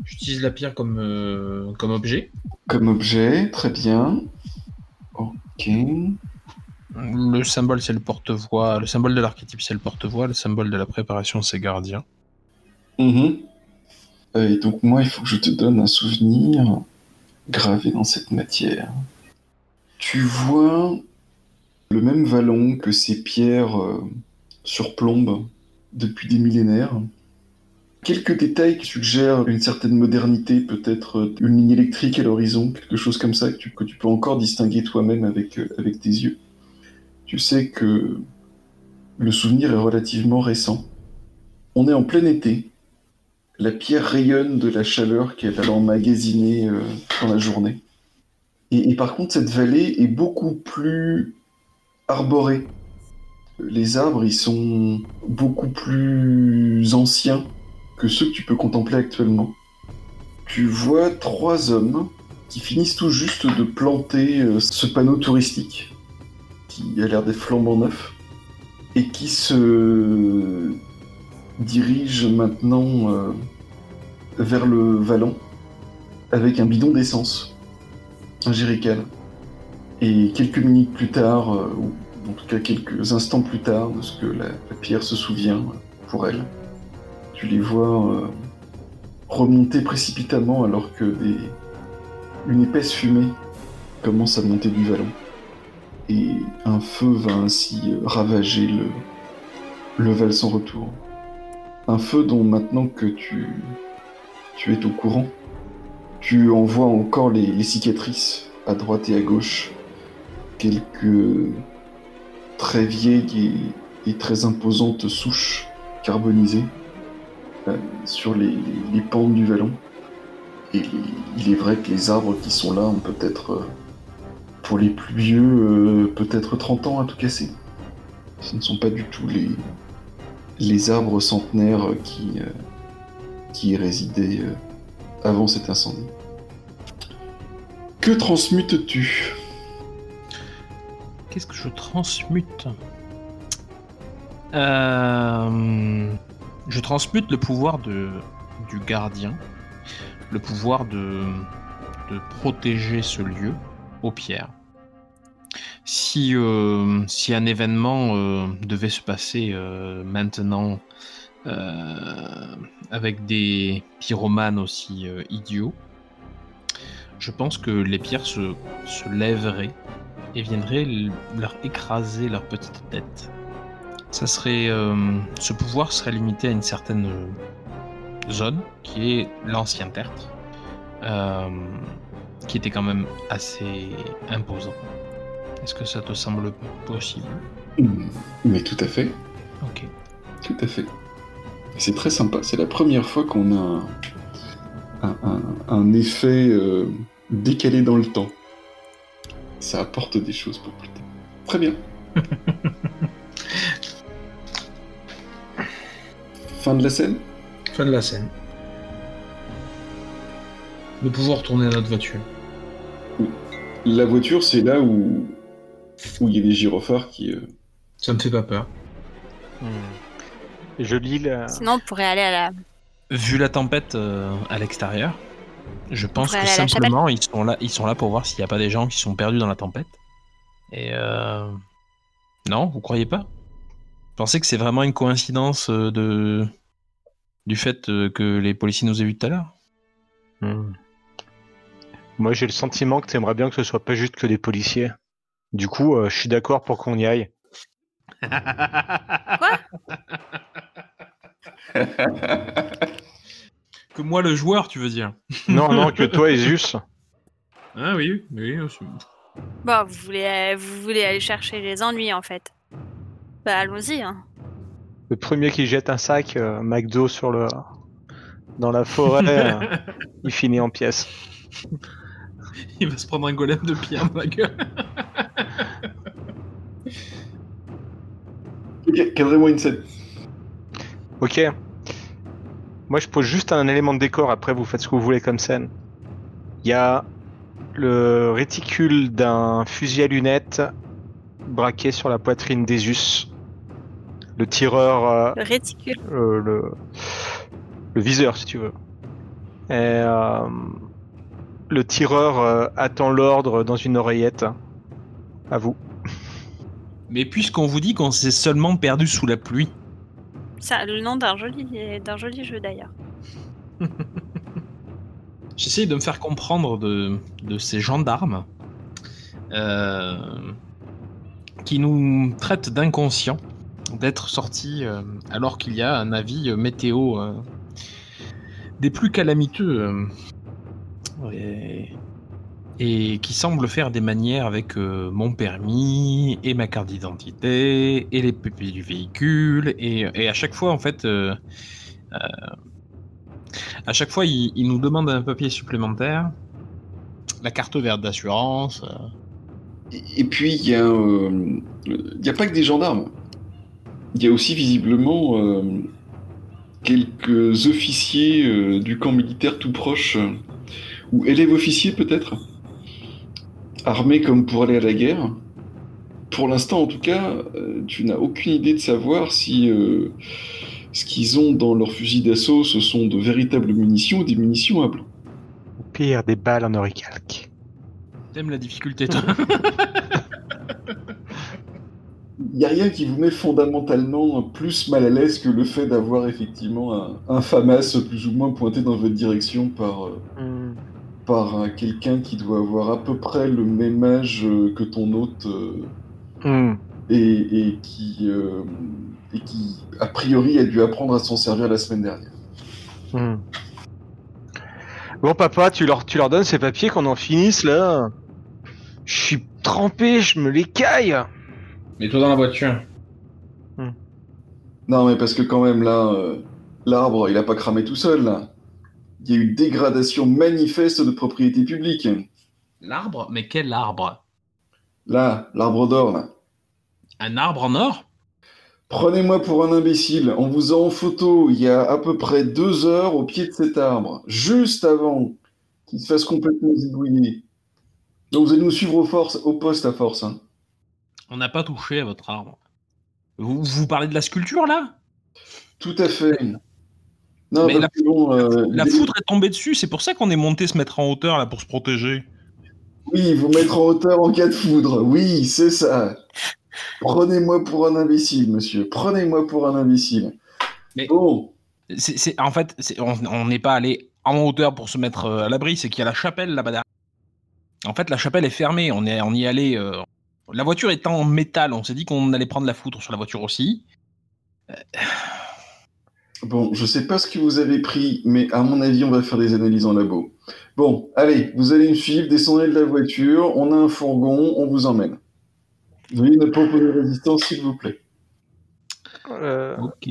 J'utilise la pierre comme, euh, comme objet. Comme objet, très bien. Ok. Le symbole, c'est le porte-voix. Le symbole de l'archétype, c'est le porte-voix. Le symbole de la préparation, c'est gardien. Mmh. Euh, et donc, moi, il faut que je te donne un souvenir gravé dans cette matière. Tu vois... le même vallon que ces pierres euh, surplombent depuis des millénaires. Quelques détails qui suggèrent une certaine modernité, peut-être une ligne électrique à l'horizon, quelque chose comme ça que tu, que tu peux encore distinguer toi-même avec, euh, avec tes yeux. Tu sais que le souvenir est relativement récent. On est en plein été. La pierre rayonne de la chaleur qu'elle a emmagasinée euh, dans la journée. Et, et par contre, cette vallée est beaucoup plus... arborée. Les arbres, ils sont beaucoup plus anciens que ceux que tu peux contempler actuellement. Tu vois trois hommes qui finissent tout juste de planter ce panneau touristique qui a l'air d'être flambant neuf et qui se dirige maintenant vers le vallon avec un bidon d'essence, un jerrycan. Et quelques minutes plus tard, euh, ou en tout cas quelques instants plus tard, de ce que la, la pierre se souvient pour elle, tu les vois euh, remonter précipitamment alors que des... une épaisse fumée commence à monter du vallon. Et un feu va ainsi ravager le, le Val sans retour. Un feu dont maintenant que tu, tu es au courant, tu en vois encore les, les cicatrices à droite et à gauche. Quelques très vieilles et, et très imposantes souches carbonisées euh, sur les, les, les pentes du vallon. Et les, il est vrai que les arbres qui sont là ont peut-être, euh, pour les plus vieux, euh, peut-être trente ans à tout casser. Ce ne sont pas du tout les, les arbres centenaires qui, euh, qui résidaient euh, avant cet incendie. Que transmutes-tu ? Qu'est-ce que je transmute ? euh, Je transmute le pouvoir de, du gardien, le pouvoir de, de protéger ce lieu aux pierres. Si, euh, si un événement euh, devait se passer euh, maintenant euh, avec des pyromanes aussi euh, idiots, je pense que les pierres se, se lèveraient et viendraient leur écraser leur petite tête. Ça serait, euh, ce pouvoir serait limité à une certaine zone, qui est l'ancien tertre, euh, qui était quand même assez imposant. Est-ce que ça te semble possible? Mais tout à fait. Ok. Tout à fait. C'est très sympa. C'est la première fois qu'on a un, un, un effet euh, décalé dans le temps. Ça apporte des choses pour plus tard. Très bien. Fin de la scène. Fin de la scène. Nous pouvons retourner à notre voiture. La voiture, c'est là où où il y a des gyrophares qui. Euh... Ça me fait pas peur. Hmm. Je lis la. Sinon, on pourrait aller à la. Vu la tempête euh, à l'extérieur, je pense que simplement ils sont là, ils sont là pour voir s'il n'y a pas des gens qui sont perdus dans la tempête. Et euh... non, vous croyez pas? Vous pensez que c'est vraiment une coïncidence de du fait que les policiers nous aient vus tout à l'heure? Hmm. Moi, j'ai le sentiment que t'aimerais bien que ce soit pas juste que des policiers. Du coup, euh, je suis d'accord pour qu'on y aille. Quoi? Que moi, le joueur, tu veux dire? Non, non, que toi, Ésus. Ah oui, oui, aussi. Bon, vous voulez, euh, vous voulez aller chercher les ennuis, en fait. Bah, allons-y, hein. Le premier qui jette un sac euh, McDo sur le... dans la forêt, euh, il finit en pièces. Il va se prendre un golem de pierre dans la gueule. Ok, cadrez-moi une scène. Ok. Moi, je pose juste un élément de décor. Après, vous faites ce que vous voulez comme scène. Il y a le réticule d'un fusil à lunettes braqué sur la poitrine d'Ésus. Le tireur... Euh, le réticule. Euh, le... le viseur, si tu veux. Et... Euh... Le tireur euh, attend l'ordre dans une oreillette. À vous. Mais puisqu'on vous dit qu'on s'est seulement perdu sous la pluie. Ça, le nom d'un joli, d'un joli jeu d'ailleurs. J'essaie de me faire comprendre de, de ces gendarmes euh, qui nous traitent d'inconscients, d'être sortis euh, alors qu'il y a un avis météo euh, des plus calamiteux. Euh, Et... et qui semble faire des manières avec euh, mon permis et ma carte d'identité et les papiers du véhicule et, et à chaque fois en fait euh, euh, à chaque fois il, il nous demande un papier supplémentaire, la carte verte d'assurance euh... et, et puis il y a euh, y a pas que des gendarmes, il y a aussi visiblement euh, quelques officiers euh, du camp militaire tout proche euh... ou élèves officiers peut-être, armés comme pour aller à la guerre. Pour l'instant, en tout cas, euh, tu n'as aucune idée de savoir si euh, ce qu'ils ont dans leurs fusils d'assaut, ce sont de véritables munitions ou des munitions à blanc. Au pire, des balles en oricalque. T'aimes la difficulté, toi. Il n'y a rien qui vous met fondamentalement plus mal à l'aise que le fait d'avoir effectivement un, un FAMAS plus ou moins pointé dans votre direction par... Euh, mm. par euh, quelqu'un qui doit avoir à peu près le même âge euh, que ton hôte euh, mm. et, et, qui, euh, et qui, a priori, a dû apprendre à s'en servir la semaine dernière. Mm. Bon, papa, tu leur, tu leur donnes ces papiers qu'on en finisse, là. Je suis trempé, je me les caille. Mets-toi dans la voiture. Mm. Non, mais parce que quand même, là, euh, l'arbre, il a pas cramé tout seul, là. Il y a eu une dégradation manifeste de propriété publique. L'arbre? Mais quel arbre? Là, l'arbre d'or, là. Un arbre en or? Prenez-moi pour un imbécile. On vous a en photo il y a à peu près deux heures au pied de cet arbre. Juste avant qu'il se fasse complètement zigouiller. Donc vous allez nous suivre aux forces, au poste à force. Hein. On n'a pas touché à votre arbre. Vous, vous parlez de la sculpture, là? Tout à fait. Non, mais la, bon, euh, la foudre les... est tombée dessus, c'est pour ça qu'on est monté se mettre en hauteur là pour se protéger. Oui, vous mettre en hauteur en cas de foudre, oui, c'est ça. Prenez-moi pour un imbécile, monsieur, prenez-moi pour un imbécile. Mais bon, c'est, c'est, en fait, c'est, on n'est pas allé en hauteur pour se mettre à l'abri, c'est qu'il y a la chapelle là-bas derrière. En fait, la chapelle est fermée, on, est, on y allait... Euh... La voiture est en métal, on s'est dit qu'on allait prendre la foudre sur la voiture aussi. Euh... Bon, je sais pas ce que vous avez pris, mais à mon avis, on va faire des analyses en labo. Bon, allez, vous allez me suivre, descendez de la voiture, on a un fourgon, on vous emmène. Veuillez ne pas opposer résistance, s'il vous plaît. Euh... Ok.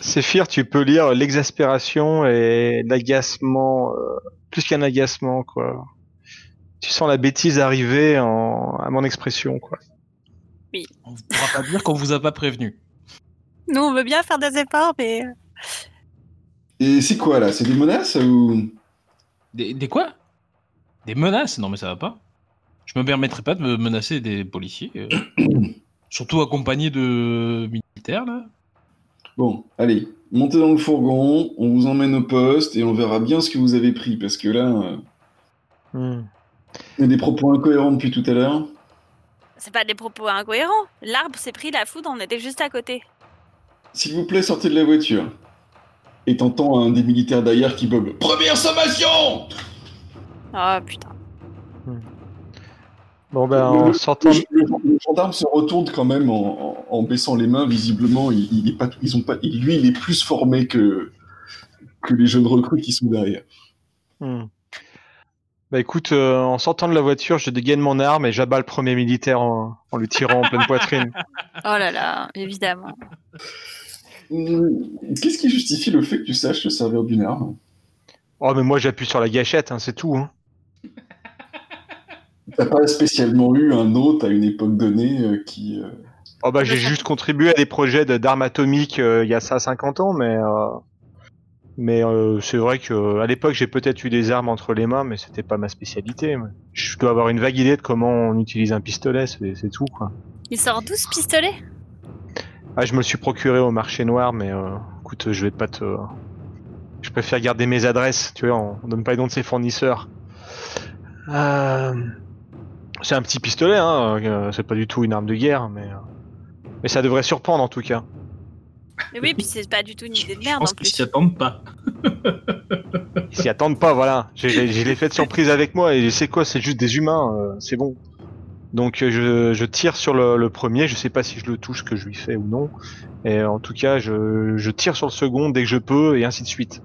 Séphir, tu peux lire l'exaspération et l'agacement, euh, plus qu'un agacement, quoi. Tu sens la bêtise arriver en... à mon expression, quoi. Oui. On ne pourra pas dire qu'on vous a pas prévenu. Nous, on veut bien faire des efforts, mais... Et c'est quoi, là? C'est des menaces ou... Des, des quoi? Des menaces? Non, mais ça va pas. Je me permettrai pas de me menacer des policiers. Euh. Surtout accompagnés de militaires, là. Bon, allez, montez dans le fourgon, on vous emmène au poste, et on verra bien ce que vous avez pris, parce que là... Euh... Hmm. Il y a des propos incohérents depuis tout à l'heure. C'est pas des propos incohérents. L'arbre s'est pris la foudre, on était juste à côté. S'il vous plaît, sortez de la voiture. Et t'entends un des militaires d'ailleurs qui bobe. Première sommation! Ah, oh, putain. Hmm. Bon, ben, en le, sortant... Le, le gendarme se retourne quand même en, en, en baissant les mains. Visiblement, il, il est pas, ils ont pas, lui, il est plus formé que, que les jeunes recrues qui sont derrière. Hmm. Bah écoute, euh, en sortant de la voiture, je dégaine mon arme et j'abats le premier militaire en, en lui tirant en pleine poitrine. Oh là là, évidemment. Qu'est-ce qui justifie le fait que tu saches te servir d'une arme? Oh mais moi j'appuie sur la gâchette, hein, c'est tout. Hein. T'as pas spécialement eu un autre à une époque donnée euh, qui... Euh... Oh bah j'ai juste contribué à des projets d'armes atomiques euh, il y a ça cinquante ans, mais... Euh... Mais euh, c'est vrai qu'à l'époque, j'ai peut-être eu des armes entre les mains, mais c'était pas ma spécialité. Je dois avoir une vague idée de comment on utilise un pistolet, c'est, c'est tout, quoi. Il sort d'où, ce pistolet? Ah, je me le suis procuré au marché noir, mais euh, écoute, je vais pas te... Je préfère garder mes adresses, tu vois, on, on donne pas les noms de ses fournisseurs. Euh... C'est un petit pistolet, hein, c'est pas du tout une arme de guerre, mais... Mais ça devrait surprendre, en tout cas. Mais oui, puis c'est pas du tout une idée de merde. Je pense qu'ils s'y attendent pas. Ils s'y attendent pas, voilà. J'ai les fait de surprise avec moi et c'est quoi, c'est juste des humains, euh, c'est bon. Donc je, je tire sur le, le premier, je sais pas si je le touche, que je lui fais ou non. Et en tout cas, je, je tire sur le second dès que je peux et ainsi de suite.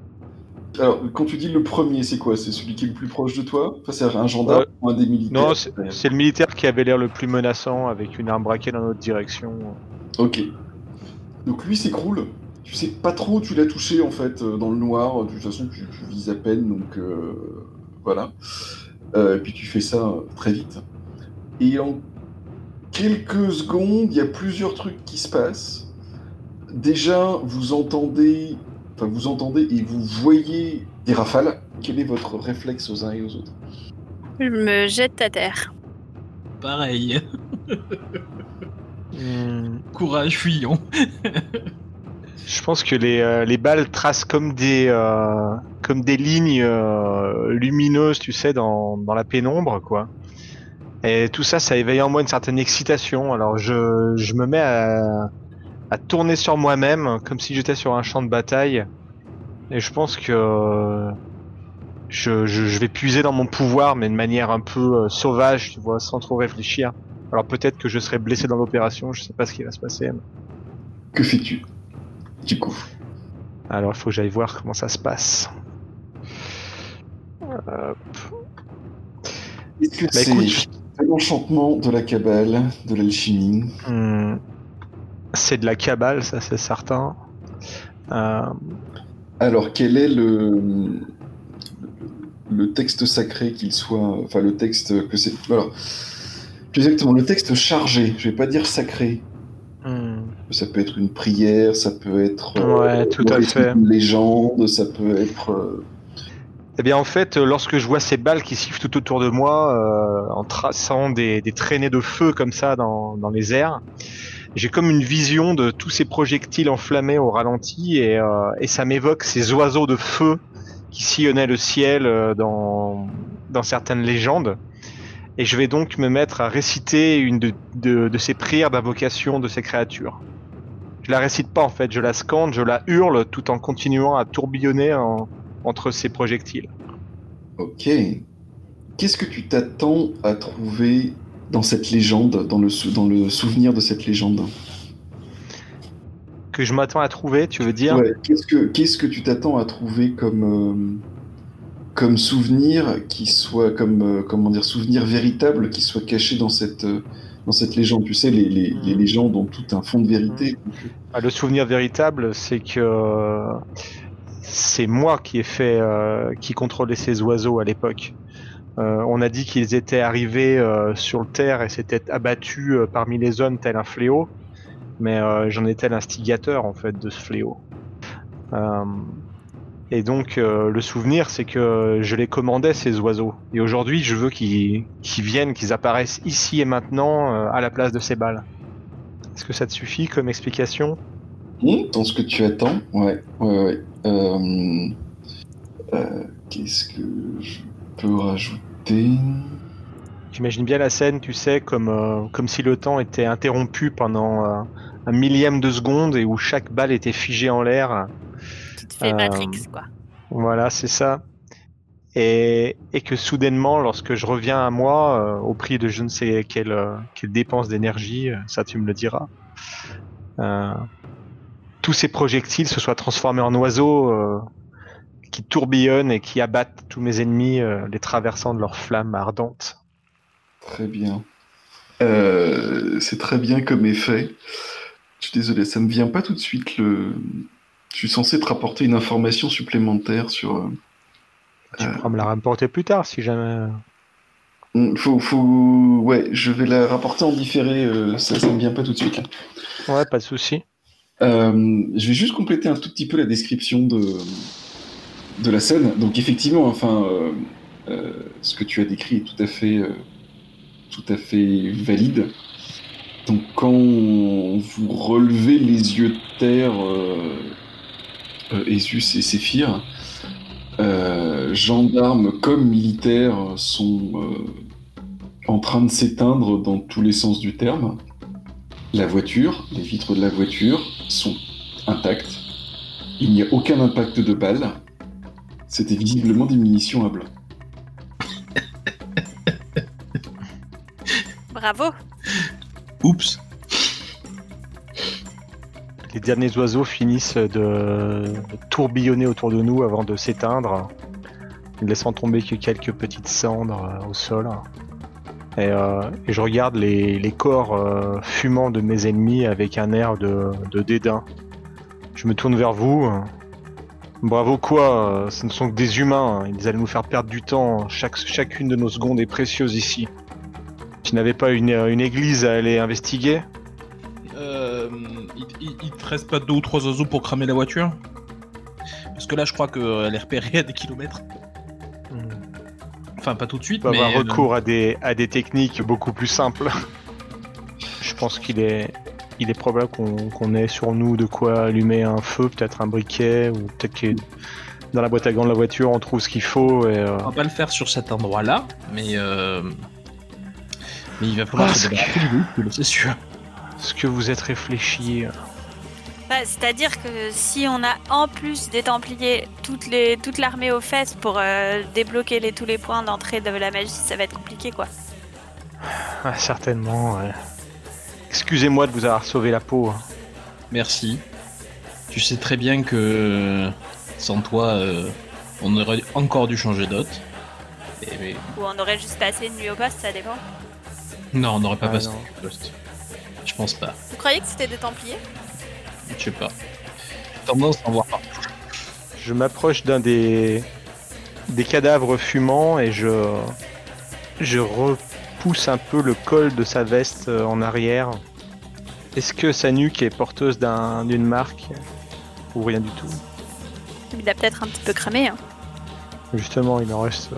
Alors, quand tu dis le premier, c'est quoi? C'est celui qui est le plus proche de toi? Enfin, c'est un gendarme euh, ou un des militaires? Non, c'est le militaire qui avait l'air le plus menaçant avec une arme braquée dans notre direction. Ok. Donc lui s'écroule, tu sais pas trop où tu l'as touché en fait, euh, dans le noir, de toute façon tu, tu vises à peine, donc euh, voilà. Euh, et puis tu fais ça euh, très vite. Et en quelques secondes, il y a plusieurs trucs qui se passent. Déjà, vous entendez, enfin vous entendez et vous voyez des rafales. Quel est votre réflexe aux uns et aux autres? Je me jette à terre. Pareil. Mmh. Courage, fuyons. Je pense que les, euh, les balles tracent comme des, euh, comme des lignes euh, lumineuses, tu sais, dans, dans la pénombre, quoi. Et tout ça, ça éveille en moi une certaine excitation. Alors je, je me mets à, à tourner sur moi-même, comme si j'étais sur un champ de bataille. Et je pense que euh, je, je, je vais puiser dans mon pouvoir, mais de manière un peu euh, sauvage, tu vois, sans trop réfléchir. Alors peut-être que je serai blessé dans l'opération, je sais pas ce qui va se passer. Mais... Que fais-tu, du coup? Alors il faut que j'aille voir comment ça se passe. Hop. Est-ce que bah, c'est écoute... l'enchantement de la cabale, de l'alchimie? Mmh. C'est de la cabale, ça c'est certain. Euh... Alors quel est le... le texte sacré qu'il soit... Enfin le texte que c'est... Alors... Exactement, le texte chargé, je vais pas dire sacré. Mm. Ça peut être une prière, ça peut être ouais, euh, tout à fait. Une légende, ça peut être... Euh... Eh bien en fait, lorsque je vois ces balles qui sifflent tout autour de moi, euh, en traçant des, des traînées de feu comme ça dans, dans les airs, j'ai comme une vision de tous ces projectiles enflammés au ralenti et, euh, et ça m'évoque ces oiseaux de feu qui sillonnaient le ciel euh, dans, dans certaines légendes. Et je vais donc me mettre à réciter une de, de, de ces prières d'invocation de ces créatures. Je la récite pas en fait, je la scande, je la hurle tout en continuant à tourbillonner en, entre ces projectiles. Ok. Qu'est-ce que tu t'attends à trouver dans cette légende, dans le, dans le souvenir de cette légende? que je m'attends à trouver, tu veux dire? Ouais. Qu'est-ce que, qu'est-ce que tu t'attends à trouver comme, euh, comme souvenir qui soit, comme, euh, comment dire, souvenir véritable qui soit caché dans cette, euh, dans cette légende? Tu sais, les, les, mmh. les légendes ont tout un fond de vérité. Mmh. Ah, le souvenir véritable, c'est que c'est moi qui ai fait, euh, qui contrôlais ces oiseaux à l'époque. Euh, on a dit qu'ils étaient arrivés euh, sur le terre et s'étaient abattus euh, parmi les hommes tel un fléau, mais euh, j'en étais l'instigateur en fait de ce fléau. Euh, et donc euh, le souvenir, c'est que je les commandais ces oiseaux, et aujourd'hui je veux qu'ils qu'ils viennent, qu'ils apparaissent ici et maintenant euh, à la place de ces balles. Est-ce que ça te suffit comme explication? Mmh, dans ce que tu attends, ouais, ouais, ouais. Euh, euh, qu'est-ce que je... peux rajouter. J'imagine bien la scène, tu sais, comme, euh, comme si le temps était interrompu pendant euh, un millième de seconde et où chaque balle était figée en l'air. Tu te fais euh, Matrix, quoi. Voilà, c'est ça. Et, et que soudainement, lorsque je reviens à moi, euh, au prix de je ne sais quelle, euh, quelle dépense d'énergie, ça tu me le diras, euh, tous ces projectiles se soient transformés en oiseaux. Euh, qui tourbillonnent et qui abattent tous mes ennemis, euh, les traversant de leurs flammes ardentes. Très bien. Euh, c'est très bien comme effet. Je suis désolé, ça ne me vient pas tout de suite. Le... Je suis censé te rapporter une information supplémentaire sur... Euh... Tu euh... pourras me la rapporter plus tard, si jamais... Faut, faut... Ouais, je vais la rapporter en différé, euh, ça ne me vient pas tout de suite. Là. Ouais, pas de souci. Euh, je vais juste compléter un tout petit peu la description de... de la scène. Donc effectivement, enfin, euh, euh, ce que tu as décrit est tout à fait, euh, tout à fait valide. Donc quand vous relevez les yeux de terre, euh, euh, Ézus et Séphir, euh, gendarmes comme militaires sont euh, en train de s'éteindre dans tous les sens du terme. La voiture, les vitres de la voiture sont intactes. Il n'y a aucun impact de balle. C'était visiblement des munitions à blanc. Bravo. Oups. Les derniers oiseaux finissent de tourbillonner autour de nous avant de s'éteindre, laissant tomber que quelques petites cendres au sol. Et, euh, et je regarde les, les corps euh, fumants de mes ennemis avec un air de, de dédain. Je me tourne vers vous. Bravo quoi, ce ne sont que des humains, ils allaient nous faire perdre du temps, Chaque, chacune de nos secondes est précieuse ici. Tu n'avais pas une, une église à aller investiguer? Euh... Il, il, il te reste pas deux ou trois oiseaux pour cramer la voiture? Parce que là je crois qu'elle est repérée à des kilomètres. Hmm. Enfin pas tout de suite, mais... On va avoir recours euh... à, des, à des techniques beaucoup plus simples. Je pense qu'il est... Il est probable qu'on, qu'on ait sur nous de quoi allumer un feu, peut-être un briquet, ou peut-être que dans la boîte à gants de la voiture on trouve ce qu'il faut. Et, euh... On va pas le faire sur cet endroit-là, mais, euh... mais il va falloir ah, se débarrasser du véhicule, c'est sûr. Est-ce que vous êtes réfléchi? Bah, c'est-à-dire que si on a en plus des Templiers toute, les, toute l'armée aux fesses pour euh, débloquer les, tous les points d'entrée de la magie, ça va être compliqué, quoi. Ah, certainement, ouais. Excusez-moi de vous avoir sauvé la peau. Merci. Tu sais très bien que sans toi, euh, on aurait encore dû changer d'hôte. Mais... Ou on aurait juste passé une nuit au poste, ça dépend. Non, on n'aurait pas ah passé au poste. Je pense pas. Vous croyez que c'était des Templiers? Je sais pas. J'ai tendance à en voir partout. Je m'approche d'un des... des cadavres fumants et je... Je re... pousse un peu le col de sa veste en arrière. Est-ce que sa nuque est porteuse d'un, d'une marque ou rien du tout? Il a peut-être un petit peu cramé. Hein. Justement, il en reste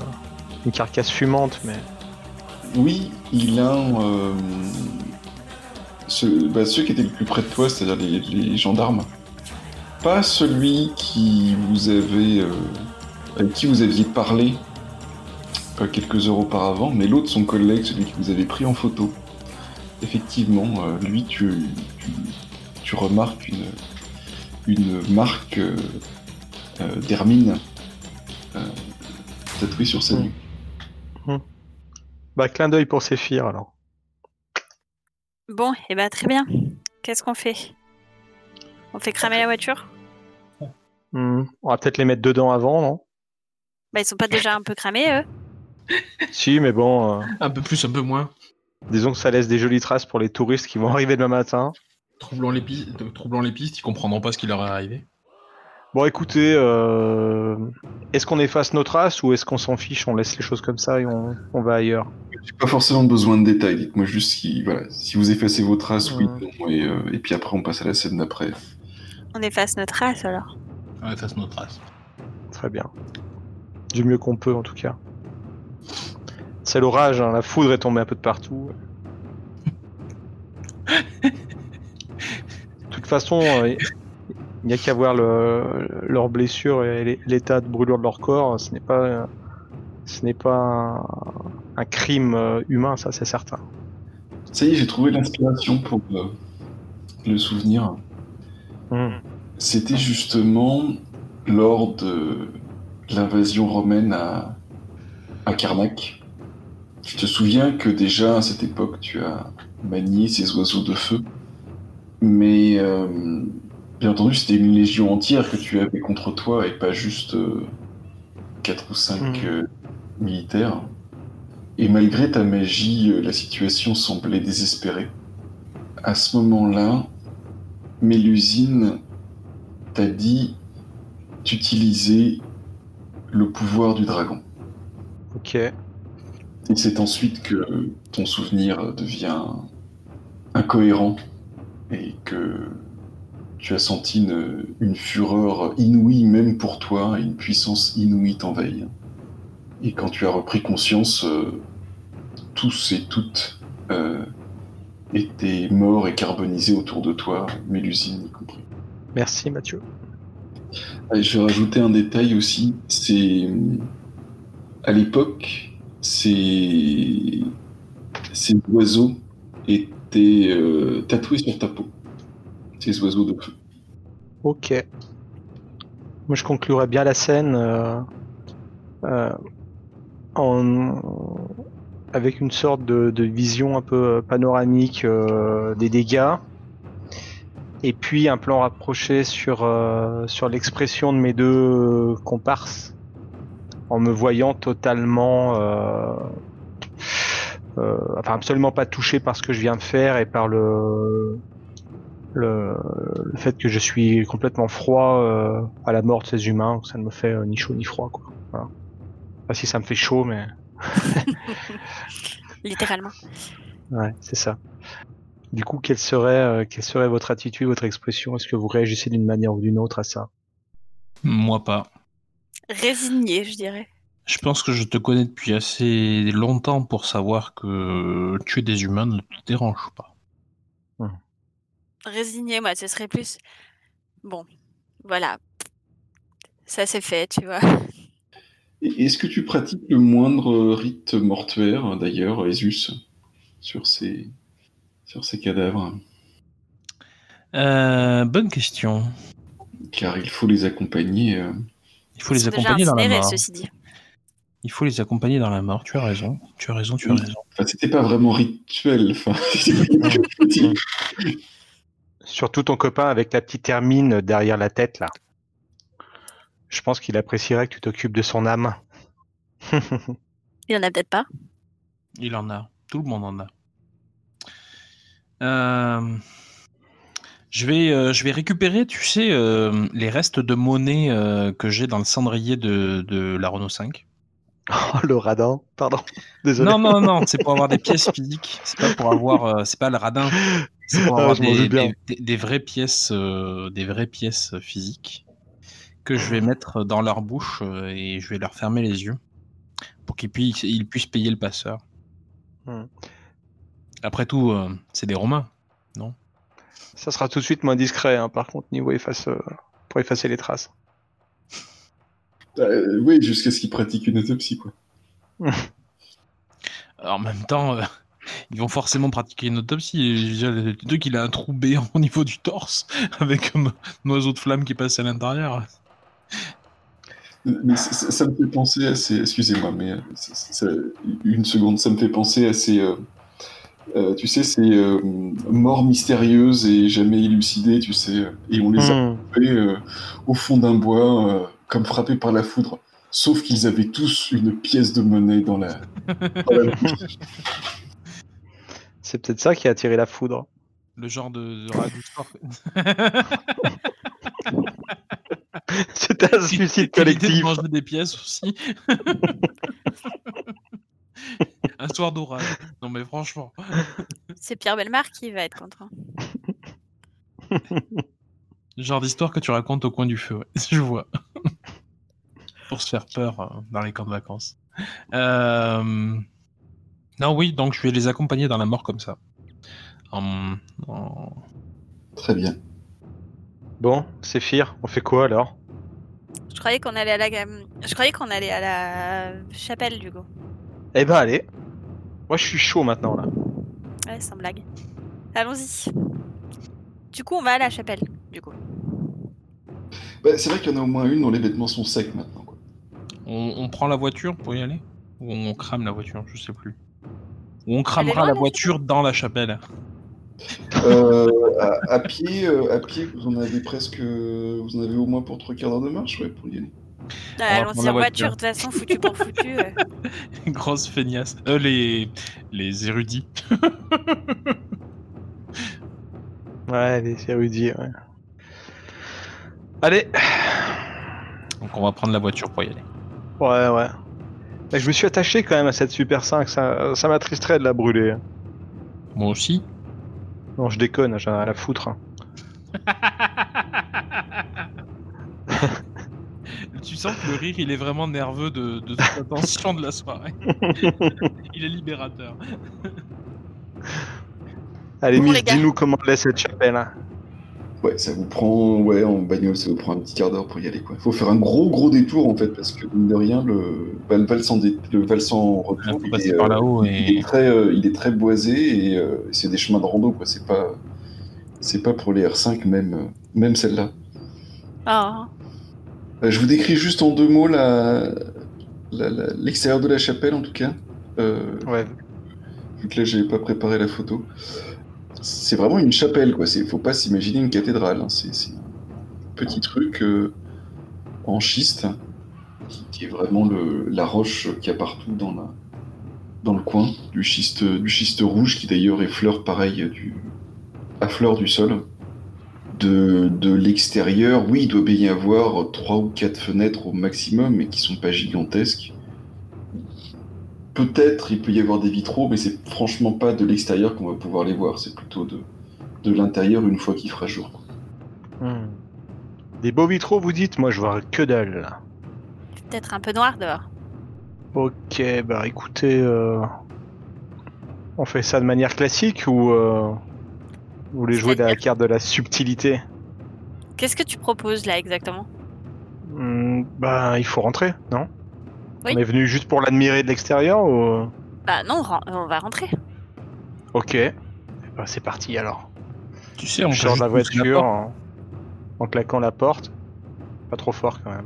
une carcasse fumante, mais... Oui, il a... Euh, ce, bah, ceux qui étaient le plus près de toi, c'est-à-dire les, les gendarmes. Pas celui qui vous avait... Euh, avec qui vous aviez parlé quelques heures auparavant, mais l'autre, son collègue, celui que vous avez pris en photo. Effectivement, euh, lui, tu, tu, tu remarques une, une marque euh, euh, d'hermine euh, tatouée sur sa nuque. Mmh. Mmh. Bah, clin d'œil pour Séphir, alors. Bon, et eh bah, ben, très bien. Qu'est-ce qu'on fait? On fait cramer la voiture. Mmh. On va peut-être les mettre dedans avant, non? Bah ils sont pas déjà un peu cramés, eux? Si, mais bon... Euh... Un peu plus, un peu moins. Disons que ça laisse des jolies traces pour les touristes qui vont arriver demain matin. Troublant les, pi... Troublant les pistes, ils comprendront pas ce qui leur est arrivé. Bon, écoutez, euh... est-ce qu'on efface nos traces ou est-ce qu'on s'en fiche, on laisse les choses comme ça et on, on va ailleurs? J'ai pas forcément besoin de détails, dites-moi juste si, voilà, si vous effacez vos traces, mmh. oui, non, et, euh... et puis après on passe à la scène d'après. On efface nos traces, alors? On efface nos traces. Très bien. Du mieux qu'on peut, en tout cas. C'est l'orage, hein, la foudre est tombée un peu de partout. De toute façon, il n'y a qu'à voir le, leurs blessures et l'état de brûlure de leur corps. Ce n'est pas, ce n'est pas un, un crime humain, ça, c'est certain. Ça y est, j'ai trouvé l'inspiration pour le, le souvenir. Mmh. C'était justement lors de l'invasion romaine à, à Carnac. Je te souviens que déjà à cette époque, tu as manié ces oiseaux de feu. Mais euh, bien entendu, c'était une légion entière que tu avais contre toi et pas juste euh, quatre ou cinq mmh. euh, militaires. Et malgré ta magie, la situation semblait désespérée. À ce moment-là, Mélusine t'a dit d'utiliser le pouvoir du dragon. Ok. Et c'est ensuite que ton souvenir devient incohérent et que tu as senti une, une fureur inouïe même pour toi, une puissance inouïe t'envahit. Et quand tu as repris conscience, euh, tous et toutes euh, étaient morts et carbonisés autour de toi, Mélusine y compris. Merci Mathieu. Allez, je vais rajouter un détail aussi, c'est à l'époque... Ces... ces oiseaux étaient euh, tatoués sur ta peau. Ces oiseaux de feu. Ok. Moi, je conclurai bien la scène euh, euh, en... avec une sorte de, de vision un peu panoramique euh, des dégâts. Et puis, un plan rapproché sur, euh, sur l'expression de mes deux comparses. En me voyant totalement, euh, euh, enfin absolument pas touché par ce que je viens de faire et par le le, le fait que je suis complètement froid euh, à la mort de ces humains, ça ne me fait euh, ni chaud ni froid, quoi. Voilà. Enfin, si ça me fait chaud, mais littéralement. Ouais, c'est ça. Du coup, quelle serait euh, quelle serait votre attitude, votre expression? Est-ce que vous réagissez d'une manière ou d'une autre à ça? Moi pas. Résigné, je dirais. Je pense que je te connais depuis assez longtemps pour savoir que tuer des humains ne te dérange pas. Mmh. Résigné, moi, ce serait plus... Bon, voilà. Ça, c'est fait, tu vois. Et est-ce que tu pratiques le moindre rite mortuaire, d'ailleurs, Ésus, sur ces, sur ces cadavres? euh, Bonne question. Car il faut les accompagner... Euh... Il faut les accompagner dans la mort. Ceci dit. Il faut les accompagner dans la mort. Tu as raison. Tu as raison. Tu as raison. Enfin, c'était pas vraiment rituel. Enfin, surtout ton copain avec la petite hermine derrière la tête là. Je pense qu'il apprécierait que tu t'occupes de son âme. Il en a peut-être pas. Il en a. Tout le monde en a. Euh... Je vais, euh, je vais récupérer, tu sais, euh, les restes de monnaie euh, que j'ai dans le cendrier de, de la Renault cinq. Oh, le radin, pardon, désolé. Non, non, non, c'est pour avoir des pièces physiques, c'est pas pour avoir, euh, c'est pas le radin, c'est pour avoir ah, des, des, des, des, vraies pièces, euh, des vraies pièces physiques que je vais mettre dans leur bouche euh, et je vais leur fermer les yeux pour qu'ils puissent, ils puissent payer le passeur. Hmm. Après tout, euh, c'est des Romains, non? Ça sera tout de suite moins discret, hein, par contre, niveau efface, euh, pour effacer les traces. Euh, oui, jusqu'à ce qu'ils pratiquent une autopsie, quoi. Alors, en même temps, euh, ils vont forcément pratiquer une autopsie. Deux qu'il a un trou béant au niveau du torse, avec un oiseau de flamme qui passe à l'intérieur. Mais ça, ça me fait penser à ces... Excusez-moi, mais ça, ça, une seconde, ça me fait penser à ces... Euh... Euh, tu sais, ces euh, morts mystérieuses et jamais élucidées, tu sais, et on les a coupés euh, au fond d'un bois, euh, comme frappés par la foudre. Sauf qu'ils avaient tous une pièce de monnaie dans la, dans la bouche. C'est peut-être ça qui a attiré la foudre. Le genre de, de ragout. C'était un suicide collectif. L'idée de manger des pièces aussi. Un soir d'orage. Non mais franchement. C'est Pierre Bellemare qui va être content. Le genre d'histoire que tu racontes au coin du feu, ouais. Je vois. Pour se faire peur euh, dans les camps de vacances. Euh... Non oui, donc je vais les accompagner dans la mort comme ça. En... En... Très bien. Bon, Séphir, on fait quoi alors ? Je croyais qu'on allait à la je croyais qu'on allait à la chapelle du go. Eh ben allez. Moi je suis chaud maintenant là. Ouais, sans blague. Allons-y. Du coup on va à la chapelle, du coup. Bah, c'est vrai qu'il y en a au moins une dont les vêtements sont secs maintenant, quoi. On, on prend la voiture pour y aller ? Ou on crame la voiture, je sais plus. Ou on cramera loin, la voiture dans la chapelle. Euh, à, à pied, à pied, vous en avez presque, vous en avez au moins pour trois quarts d'heure de marche, ouais, pour y aller. Ah, allons-y en voiture, de toute façon, foutu pour foutu. Euh. Grosse feignasse. Euh, les, les érudits. Ouais, les érudits, ouais. Allez. Donc on va prendre la voiture pour y aller. Ouais, ouais. Mais je me suis attaché quand même à cette Super cinq, ça, ça m'attristerait de la brûler. Moi aussi. Non, je déconne, j'ai à la foutre. Tu sens que le rire, il est vraiment nerveux de, de toute la tension de la soirée. Il est libérateur. Allez, Miss, dis-nous comment on laisse cette chapelle. Hein. Ouais, ça vous prend... Ouais, en bagnole, ça vous prend un petit quart d'heure pour y aller, quoi. Faut faire un gros, gros détour, en fait, parce que, mine de rien, le, bah, le Val sans dé... retour, il, il, est, euh, et... il, est très, euh, il est très boisé, et euh, c'est des chemins de rando, quoi. C'est pas... C'est pas pour les R cinq, même, même celle-là. Ah. Oh. Euh, je vous décris juste en deux mots la... La, la... l'extérieur de la chapelle, en tout cas. Euh... Ouais. Vu que là, j'avais pas préparé la photo. C'est vraiment une chapelle, quoi. C'est, faut pas s'imaginer une cathédrale. Hein. C'est, c'est un petit truc euh, en schiste qui, qui est vraiment le, la roche qu'il y a partout dans, la, dans le coin, du schiste, du schiste rouge qui d'ailleurs effleure pareil du, à fleur du sol. De, de l'extérieur, oui, il doit bien y avoir trois ou quatre fenêtres au maximum, mais qui sont pas gigantesques. Peut-être il peut y avoir des vitraux, mais c'est franchement pas de l'extérieur qu'on va pouvoir les voir. C'est plutôt de, de l'intérieur une fois qu'il fera jour. Mmh. Des beaux vitraux, vous dites ? Moi, je vois que dalle. Peut-être un peu noir dehors. Ok, bah écoutez, euh... on fait ça de manière classique ou euh... vous voulez jouer la carte de la subtilité ? Qu'est-ce que tu proposes là exactement ? Mmh, bah, il faut rentrer, non ? Oui. On est venu juste pour l'admirer de l'extérieur ou... Bah non, on va rentrer. Ok. Bah, c'est parti alors. Tu sais, on change la voiture la en... en claquant la porte. Pas trop fort quand même.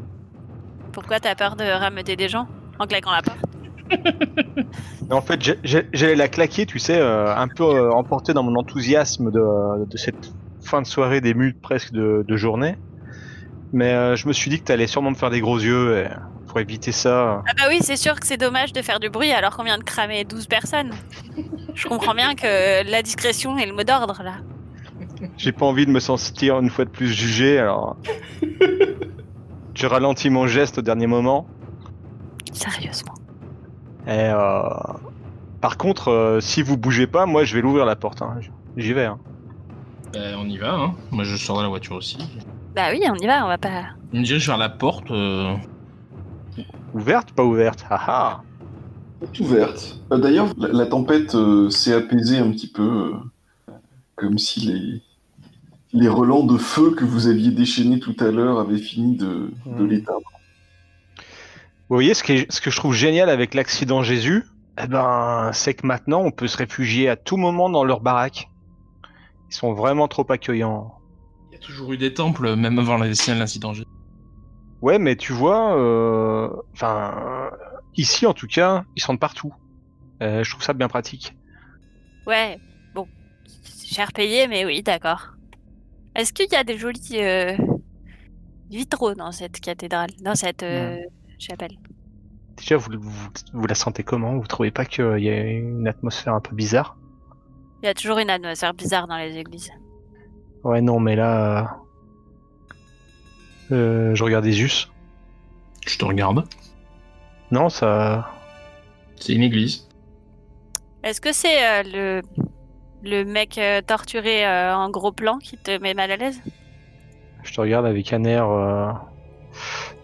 Pourquoi t'as peur de rameuter des gens en claquant la porte? En fait, j'allais la claquer, tu sais, euh, un peu euh, emporté dans mon enthousiasme de, de cette fin de soirée, début presque de, de journée. Mais euh, je me suis dit que t'allais sûrement me faire des gros yeux et... pour éviter ça... Ah bah oui, c'est sûr que c'est dommage de faire du bruit alors qu'on vient de cramer douze personnes. Je comprends bien que la discrétion est le mot d'ordre, là. J'ai pas envie de me sentir une fois de plus jugé, alors... Je ralentis mon geste au dernier moment. Sérieusement. Et euh... Par contre, euh, si vous bougez pas, moi je vais l'ouvrir la porte, hein. J'y vais, hein. Bah, on y va, hein. Moi je sors de la voiture aussi. Bah oui, on y va, on va pas... Je dirige vers la porte... Euh... Ouverte, pas ouverte, haha. Ouverte. Euh, d'ailleurs, la, la tempête euh, s'est apaisée un petit peu, euh, comme si les, les relents de feu que vous aviez déchaînés tout à l'heure avaient fini de, de mmh. l'éteindre. Vous voyez, ce, qui est, ce que je trouve génial avec l'accident Jésus, eh ben, c'est que maintenant, on peut se réfugier à tout moment dans leur baraque. Ils sont vraiment trop accueillants. Il y a toujours eu des temples, même avant l'incident Jésus. Ouais, mais tu vois, euh... enfin, ici en tout cas, ils sont de partout. Euh, je trouve ça bien pratique. Ouais, bon, cher payé, mais oui, d'accord. Est-ce qu'il y a des jolis euh, vitraux dans cette cathédrale, dans cette euh, chapelle? Déjà, vous, vous, vous la sentez comment? Vous trouvez pas qu'il y a une atmosphère un peu bizarre? Il y a toujours une atmosphère bizarre dans les églises. Ouais, non, mais là... Euh, je regarde Ésus. Je te regarde. Non, ça... C'est une église. Est-ce que c'est euh, le... le mec euh, torturé euh, en gros plan qui te met mal à l'aise? Je te regarde avec un air... Euh...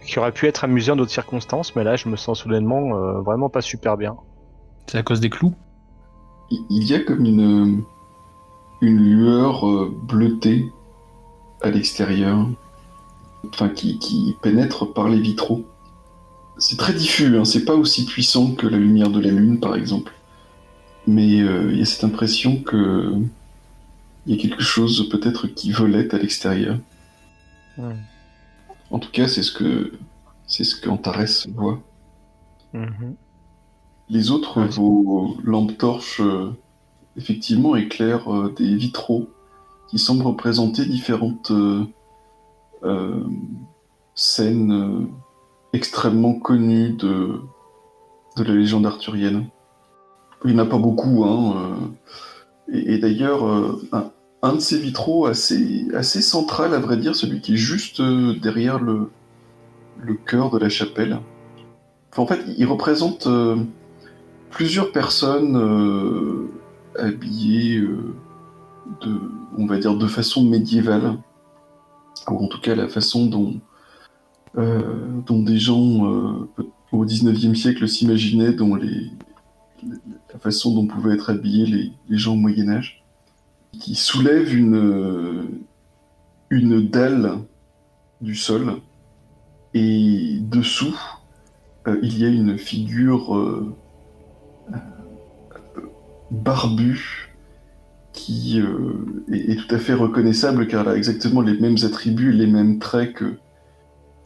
qui aurait pu être amusé en d'autres circonstances, mais là je me sens soudainement euh, vraiment pas super bien. C'est à cause des clous? Il y a comme une, une lueur bleutée à l'extérieur, enfin qui, qui pénètre par les vitraux. C'est très diffus, hein, c'est pas aussi puissant que la lumière de la lune par exemple, mais euh, il y a cette impression que il y a quelque chose peut-être qui volait à l'extérieur. Mmh. En tout cas, c'est ce que c'est ce qu'Antares voit. Mmh. Les autres, ouais. Vos lampes torches, euh, effectivement, éclairent euh, des vitraux qui semblent représenter différentes euh, euh, scènes euh, extrêmement connues de, de la légende arthurienne. Il n'y en a pas beaucoup, hein. Euh, et, et d'ailleurs, euh, un, un de ces vitraux assez, assez central, à vrai dire, celui qui est juste euh, derrière le, le cœur de la chapelle. Enfin, en fait, il représente... Euh, plusieurs personnes euh, habillées euh, de, on va dire, de façon médiévale, ou en tout cas la façon dont, euh, dont des gens euh, au dix-neuvième siècle s'imaginaient, dont les, la façon dont pouvaient être habillés les, les gens au Moyen-Âge, qui soulèvent une, une dalle du sol, et dessous, euh, il y a une figure... Euh, barbu qui euh, est, est tout à fait reconnaissable car elle a exactement les mêmes attributs, les mêmes traits que,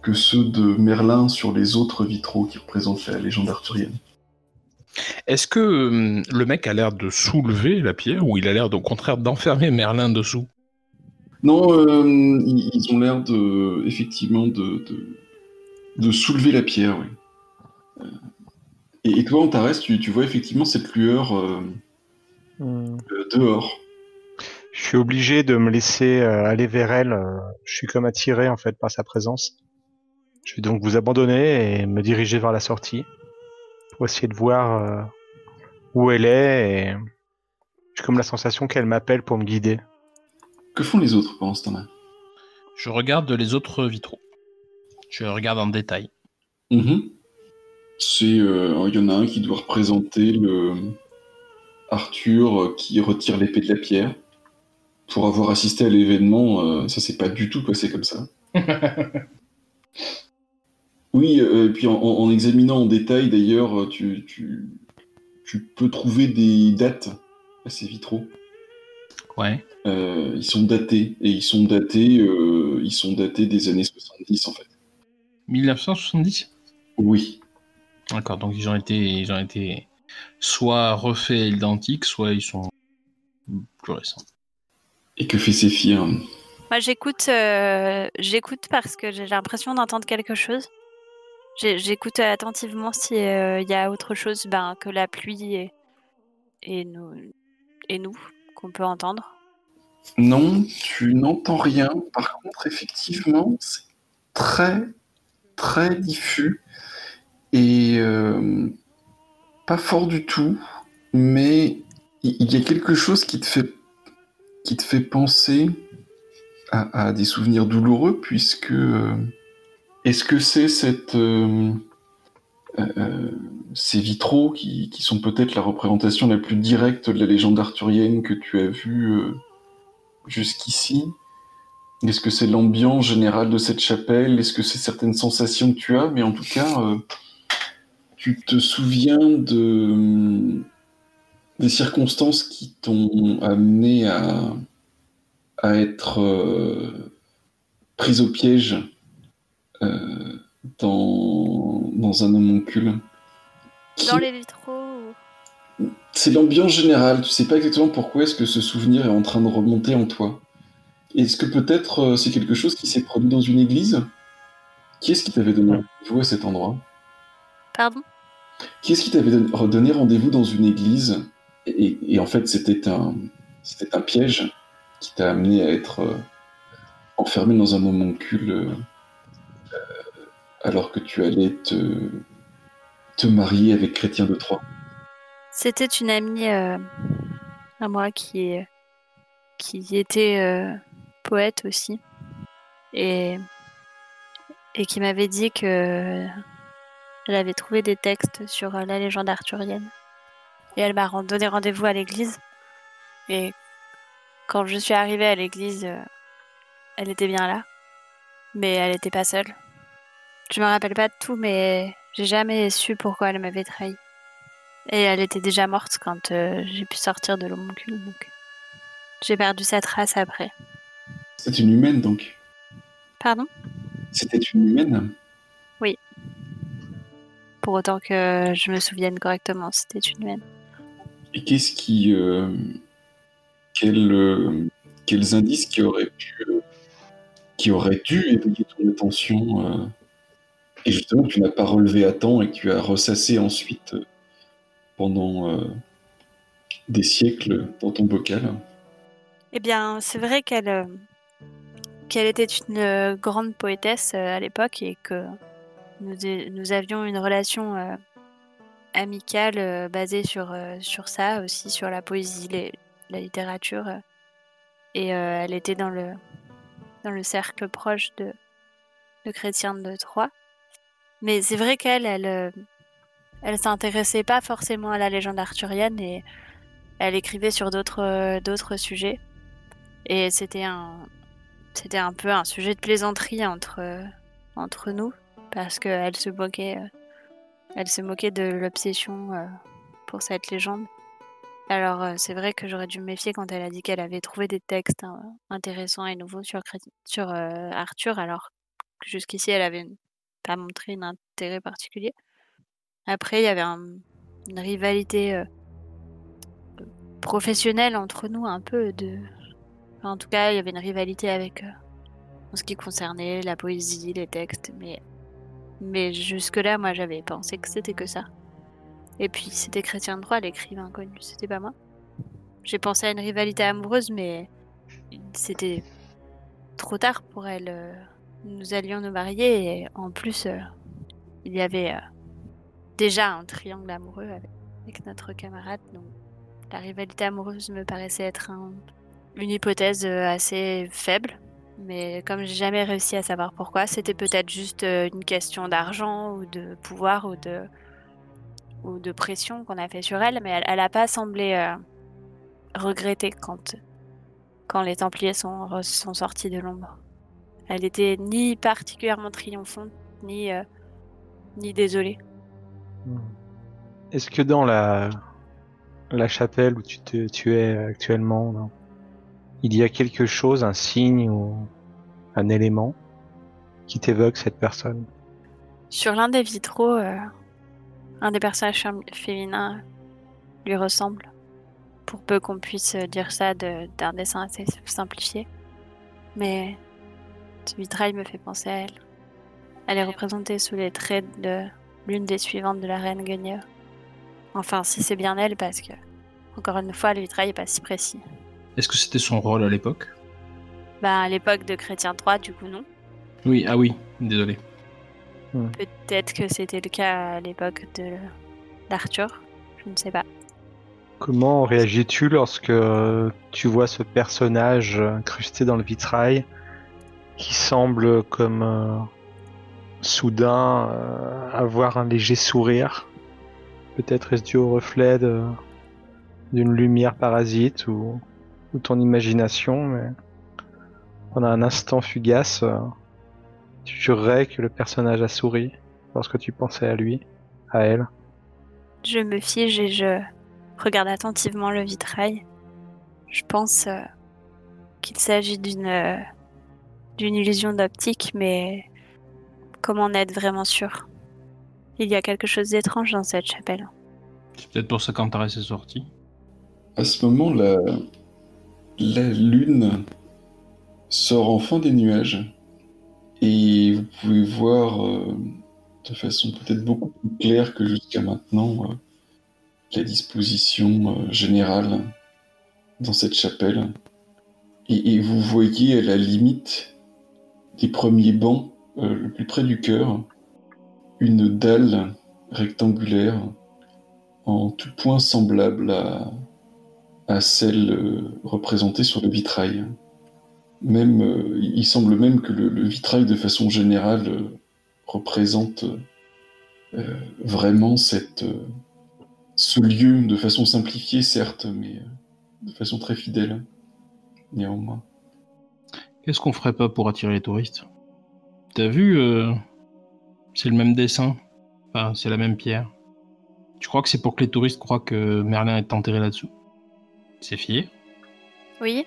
que ceux de Merlin sur les autres vitraux qui représentent la légende arthurienne. Est-ce que euh, le mec a l'air de soulever la pierre ou il a l'air au contraire d'enfermer Merlin dessous? Non, euh, ils, ils ont l'air de, effectivement de, de, de soulever la pierre, oui. Euh, Et toi, Antares, tu, tu vois effectivement cette lueur euh, mm. dehors. Je suis obligé de me laisser euh, aller vers elle. Je suis comme attiré en fait par sa présence. Je vais donc vous abandonner et me diriger vers la sortie pour essayer de voir euh, où elle est. Et... j'ai comme la sensation qu'elle m'appelle pour me guider. Que font les autres pendant ce temps-là? Je regarde les autres vitraux. Je regarde en détail. Mm-hmm. C'est, il euh, y en a un qui doit représenter le Arthur qui retire l'épée de la pierre. Pour avoir assisté à l'événement, euh, ça s'est pas du tout passé comme ça. Oui, euh, et puis en, en examinant en détail d'ailleurs, tu, tu, tu peux trouver des dates à ces vitraux. Ouais. Euh, ils sont datés, et ils sont datés, euh, ils sont datés des années soixante-dix en fait. mille neuf cent soixante-dix ? Oui. D'accord, donc ils ont été, ils ont été soit refaits identiques, soit ils sont plus récents. Et que fait Séphir? Moi j'écoute, euh, j'écoute parce que j'ai l'impression d'entendre quelque chose. J'ai, j'écoute attentivement si il euh, y a autre chose ben, que la pluie et, et, nous, et nous, qu'on peut entendre. Non, tu n'entends rien. Par contre, effectivement, c'est très, très diffus. Et euh, pas fort du tout, mais il y a quelque chose qui te fait, qui te fait penser à, à des souvenirs douloureux, puisque euh, est-ce que c'est cette, euh, euh, ces vitraux qui, qui sont peut-être la représentation la plus directe de la légende arthurienne que tu as vue euh, jusqu'ici? Est-ce que c'est l'ambiance générale de cette chapelle? Est-ce que c'est certaines sensations que tu as? Mais en tout cas... Euh, tu te souviens de, des circonstances qui t'ont amené à, à être euh, prise au piège euh, dans, dans un homuncule. Qui... Dans les vitraux? C'est l'ambiance générale, tu sais pas exactement pourquoi est-ce que ce souvenir est en train de remonter en toi. Est-ce que peut-être euh, c'est quelque chose qui s'est produit dans une église ? Qui est-ce qui t'avait donné rendez-vous à cet endroit ? Pardon ? Qui est-ce qui t'avait donné rendez-vous dans une église ? et, et en fait, c'était un, c'était un piège qui t'a amené à être euh, enfermé dans un homoncule euh, euh, alors que tu allais te, te marier avec Chrétien de Troyes. C'était une amie euh, à moi qui, qui était euh, poète aussi et, et qui m'avait dit que elle avait trouvé des textes sur la légende arthurienne. Et elle m'a donné rendez-vous à l'église. Et quand je suis arrivée à l'église, euh, elle était bien là, mais elle n'était pas seule. Je me rappelle pas de tout, mais j'ai jamais su pourquoi elle m'avait trahie. Et elle était déjà morte quand euh, j'ai pu sortir de l'homoncule, donc j'ai perdu sa trace après. C'était une humaine, donc. Pardon ? C'était une humaine ? Oui. Pour autant que je me souvienne correctement, c'était une humaine. Et qu'est-ce qui... Euh, quel, euh, quels indices qui auraient pu... Euh, qui auraient dû éveiller ton attention euh, et justement, tu n'as pas relevé à temps et que tu as ressassé ensuite... Euh, pendant euh, des siècles dans ton bocal. Eh bien, c'est vrai qu'elle, euh, qu'elle était une euh, grande poétesse euh, à l'époque et que nous, de, nous avions une relation euh, amicale euh, basée sur, euh, sur ça aussi, sur la poésie, les, la littérature. Euh, et euh, elle était dans le, dans le cercle proche de, de Chrétien de Troyes. Mais c'est vrai qu'elle... Elle, euh, Elle s'intéressait pas forcément à la légende arthurienne et elle écrivait sur d'autres, euh, d'autres sujets. Et c'était un, c'était un peu un sujet de plaisanterie entre, euh, entre nous parce qu'elle se moquait, euh, elle se moquait de l'obsession euh, pour cette légende. Alors euh, c'est vrai que j'aurais dû me méfier quand elle a dit qu'elle avait trouvé des textes hein, intéressants et nouveaux sur, sur euh, Arthur alors que jusqu'ici elle avait pas montré un intérêt particulier. Après, il y avait un, une rivalité euh, professionnelle entre nous, un peu. De... Enfin, en tout cas, il y avait une rivalité avec euh, en ce qui concernait la poésie, les textes. Mais, mais jusque-là, moi, j'avais pensé que c'était que ça. Et puis, c'était Chrétien de Troyes, l'écrivain connu, c'était pas moi. J'ai pensé à une rivalité amoureuse, mais c'était trop tard pour elle. Nous allions nous marier et en plus, euh, il y avait... Euh, déjà un triangle amoureux avec notre camarade, donc la rivalité amoureuse me paraissait être un, une hypothèse assez faible, mais comme j'ai jamais réussi à savoir pourquoi, c'était peut-être juste une question d'argent ou de pouvoir ou de, ou de pression qu'on a fait sur elle, mais elle n'a pas semblé euh, regretter quand, quand les Templiers sont, sont sortis de l'ombre. Elle était ni particulièrement triomphante, ni, euh, ni désolée. Est-ce que dans la, la chapelle où tu, te, tu es actuellement, là, il y a quelque chose, un signe ou un élément qui t'évoque cette personne ? Sur l'un des vitraux, euh, un des personnages féminins lui ressemble, pour peu qu'on puisse dire ça de, d'un dessin assez simplifié. Mais ce vitrail me fait penser à elle. Elle est représentée sous les traits de... l'une des suivantes de la reine Guenièvre. Enfin, si c'est bien elle, parce que, encore une fois, le vitrail n'est pas si précis. Est-ce que c'était son rôle à l'époque ? Bah, à l'époque de Chrétien de Troyes, du coup, non. Oui, ah oui, désolé. Ouais. Peut-être que c'était le cas à l'époque de... d'Arthur, je ne sais pas. Comment réagis-tu lorsque tu vois ce personnage incrusté dans le vitrail qui semble comme... Euh... soudain, euh, avoir un léger sourire. Peut-être est-ce dû au reflet de, d'une lumière parasite ou, ou ton imagination, mais pendant un instant fugace, euh, tu jurerais que le personnage a souri lorsque tu pensais à lui, à elle. Je me fige et je regarde attentivement le vitrail. Je pense euh, qu'il s'agit d'une, euh, d'une illusion d'optique, mais... comment en être vraiment sûr ? Il y a quelque chose d'étrange dans cette chapelle. C'est peut-être pour ça qu'Antares est sorti. À ce moment, la, la lune sort enfin des nuages et vous pouvez voir euh, de façon peut-être beaucoup plus claire que jusqu'à maintenant euh, la disposition euh, générale dans cette chapelle. Et, et vous voyez à la limite des premiers bancs, euh, le plus près du chœur, une dalle rectangulaire en tout point semblable à, à celle euh, représentée sur le vitrail. Même, euh, il semble même que le, le vitrail, de façon générale, euh, représente euh, vraiment cette, euh, ce lieu, de façon simplifiée, certes, mais euh, de façon très fidèle, néanmoins. Qu'est-ce qu'on ferait pas pour attirer les touristes ? T'as vu, euh, c'est le même dessin, enfin, c'est la même pierre. Tu crois que c'est pour que les touristes croient que Merlin est enterré là-dessous ? C'est fier ? Oui,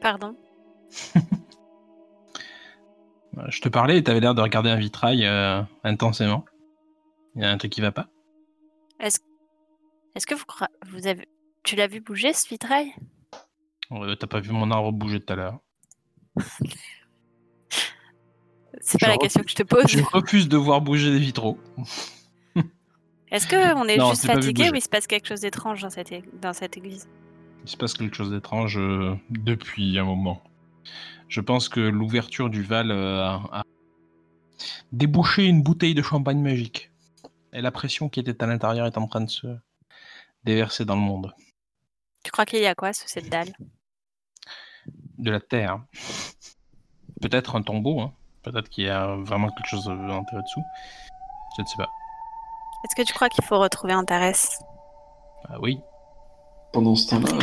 pardon. Je te parlais et t'avais l'air de regarder un vitrail euh, intensément. Il y a un truc qui va pas. Est-ce, Est-ce que vous, cro... vous avez... tu l'as vu bouger, ce vitrail ? euh, T'as pas vu mon arbre bouger tout à l'heure. C'est pas je la question refuse... que je te pose. Je refuse de voir bouger des vitraux. Est-ce qu'on est non, juste fatigué ou il se passe quelque chose d'étrange dans cette, ég... dans cette église ? Il se passe quelque chose d'étrange euh, depuis un moment. Je pense que l'ouverture du Val euh, a débouché une bouteille de champagne magique. Et la pression qui était à l'intérieur est en train de se déverser dans le monde. Tu crois qu'il y a quoi sous cette dalle ? De la terre. Peut-être un tombeau. Hein. Peut-être qu'il y a vraiment quelque chose enterré dessous. Je ne sais pas. Est-ce que tu crois qu'il faut retrouver Antares ? Bah oui. Pendant ce temps-là,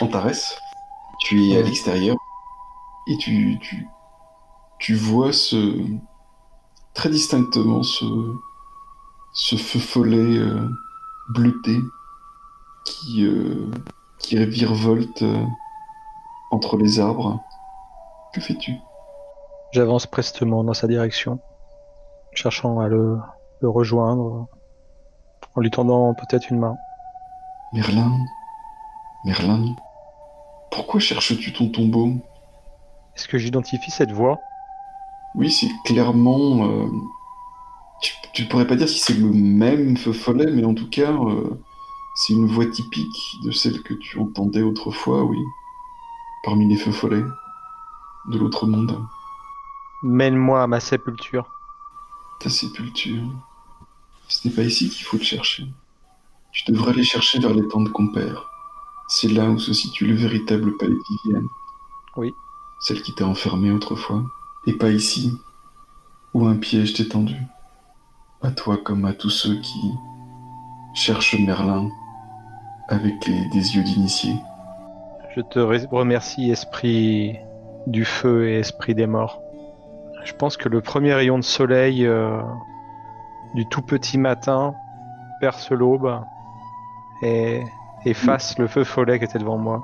Antares, tu es à l'extérieur et tu, tu, tu vois ce, très distinctement ce, ce feu follet euh, bleuté qui, euh, qui virevolte euh, entre les arbres. Que fais-tu ? J'avance prestement dans sa direction, cherchant à le, le rejoindre, en lui tendant peut-être une main. Merlin, Merlin, pourquoi cherches-tu ton tombeau ? Est-ce que j'identifie cette voix ? Oui, c'est clairement... Euh, tu ne pourrais pas dire si c'est le même feu follet, mais en tout cas, euh, c'est une voix typique de celle que tu entendais autrefois, oui. Parmi les feux follets de l'autre monde. Mène-moi à ma sépulture. Ta sépulture. Ce n'est pas ici qu'il faut te chercher. Tu devrais aller chercher vers les tentes compères. C'est là où se situe le véritable palais de Viviane. Oui. Celle qui t'a enfermé autrefois, et pas ici, où un piège t'est tendu. À toi comme à tous ceux qui cherchent Merlin avec les, des yeux d'initié. Je te remercie, esprit du feu et esprit des morts. Je pense que le premier rayon de soleil euh, du tout petit matin perce l'aube et efface mmh. le feu follet qui était devant moi.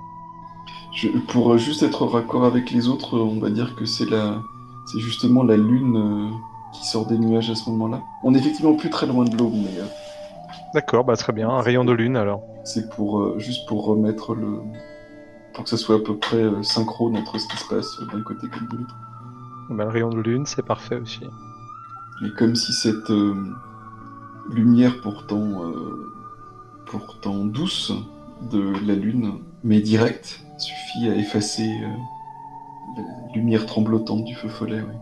Je, pour juste être raccord avec les autres, on va dire que c'est la, c'est justement la lune euh, qui sort des nuages à ce moment-là. On est effectivement plus très loin de l'aube, mais... Euh, D'accord, bah très bien, un rayon de lune alors. C'est pour euh, juste pour remettre le... pour que ça soit à peu près euh, synchrone entre ce qui se passe euh, d'un côté comme de l'autre. Bah, le rayon de lune, c'est parfait aussi. Et comme si cette euh, lumière pourtant, euh, pourtant douce de la lune, mais directe, suffit à effacer euh, la lumière tremblotante du feu follet. Oui.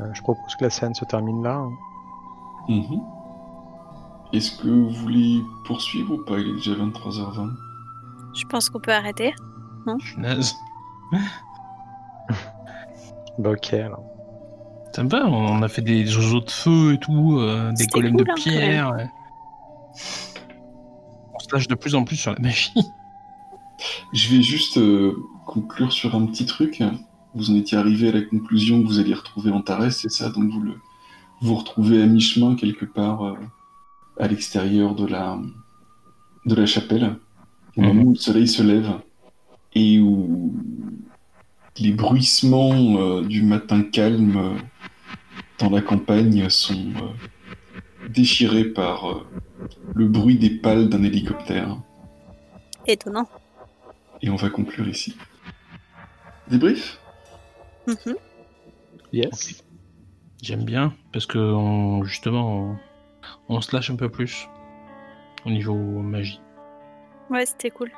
Euh, je propose que la scène se termine là. Hein. Mmh. Est-ce que vous voulez poursuivre ou pas ? Il est déjà vingt-trois heures vingt. Je pense qu'on peut arrêter, non ? Je suis naze. Bah ok alors. Ça me va, on a fait des jeux de feu et tout, euh, des colonnes cool, de hein, pierre. Ouais. On se lâche de plus en plus sur la magie. Je vais juste euh, conclure sur un petit truc. Vous en étiez arrivé à la conclusion que vous alliez retrouver Antares, c'est ça ? Donc vous le vous retrouvez à mi-chemin quelque part euh, à l'extérieur de la de la chapelle, au moment mmh. où le soleil se lève et où les bruissements euh, du matin calme euh, dans la campagne sont euh, déchirés par euh, le bruit des pales d'un hélicoptère. Étonnant. Et on va conclure ici. Débrief ? mm-hmm. Yes. Okay. J'aime bien, parce que on, justement, on, on se lâche un peu plus au niveau magie. Ouais, c'était cool.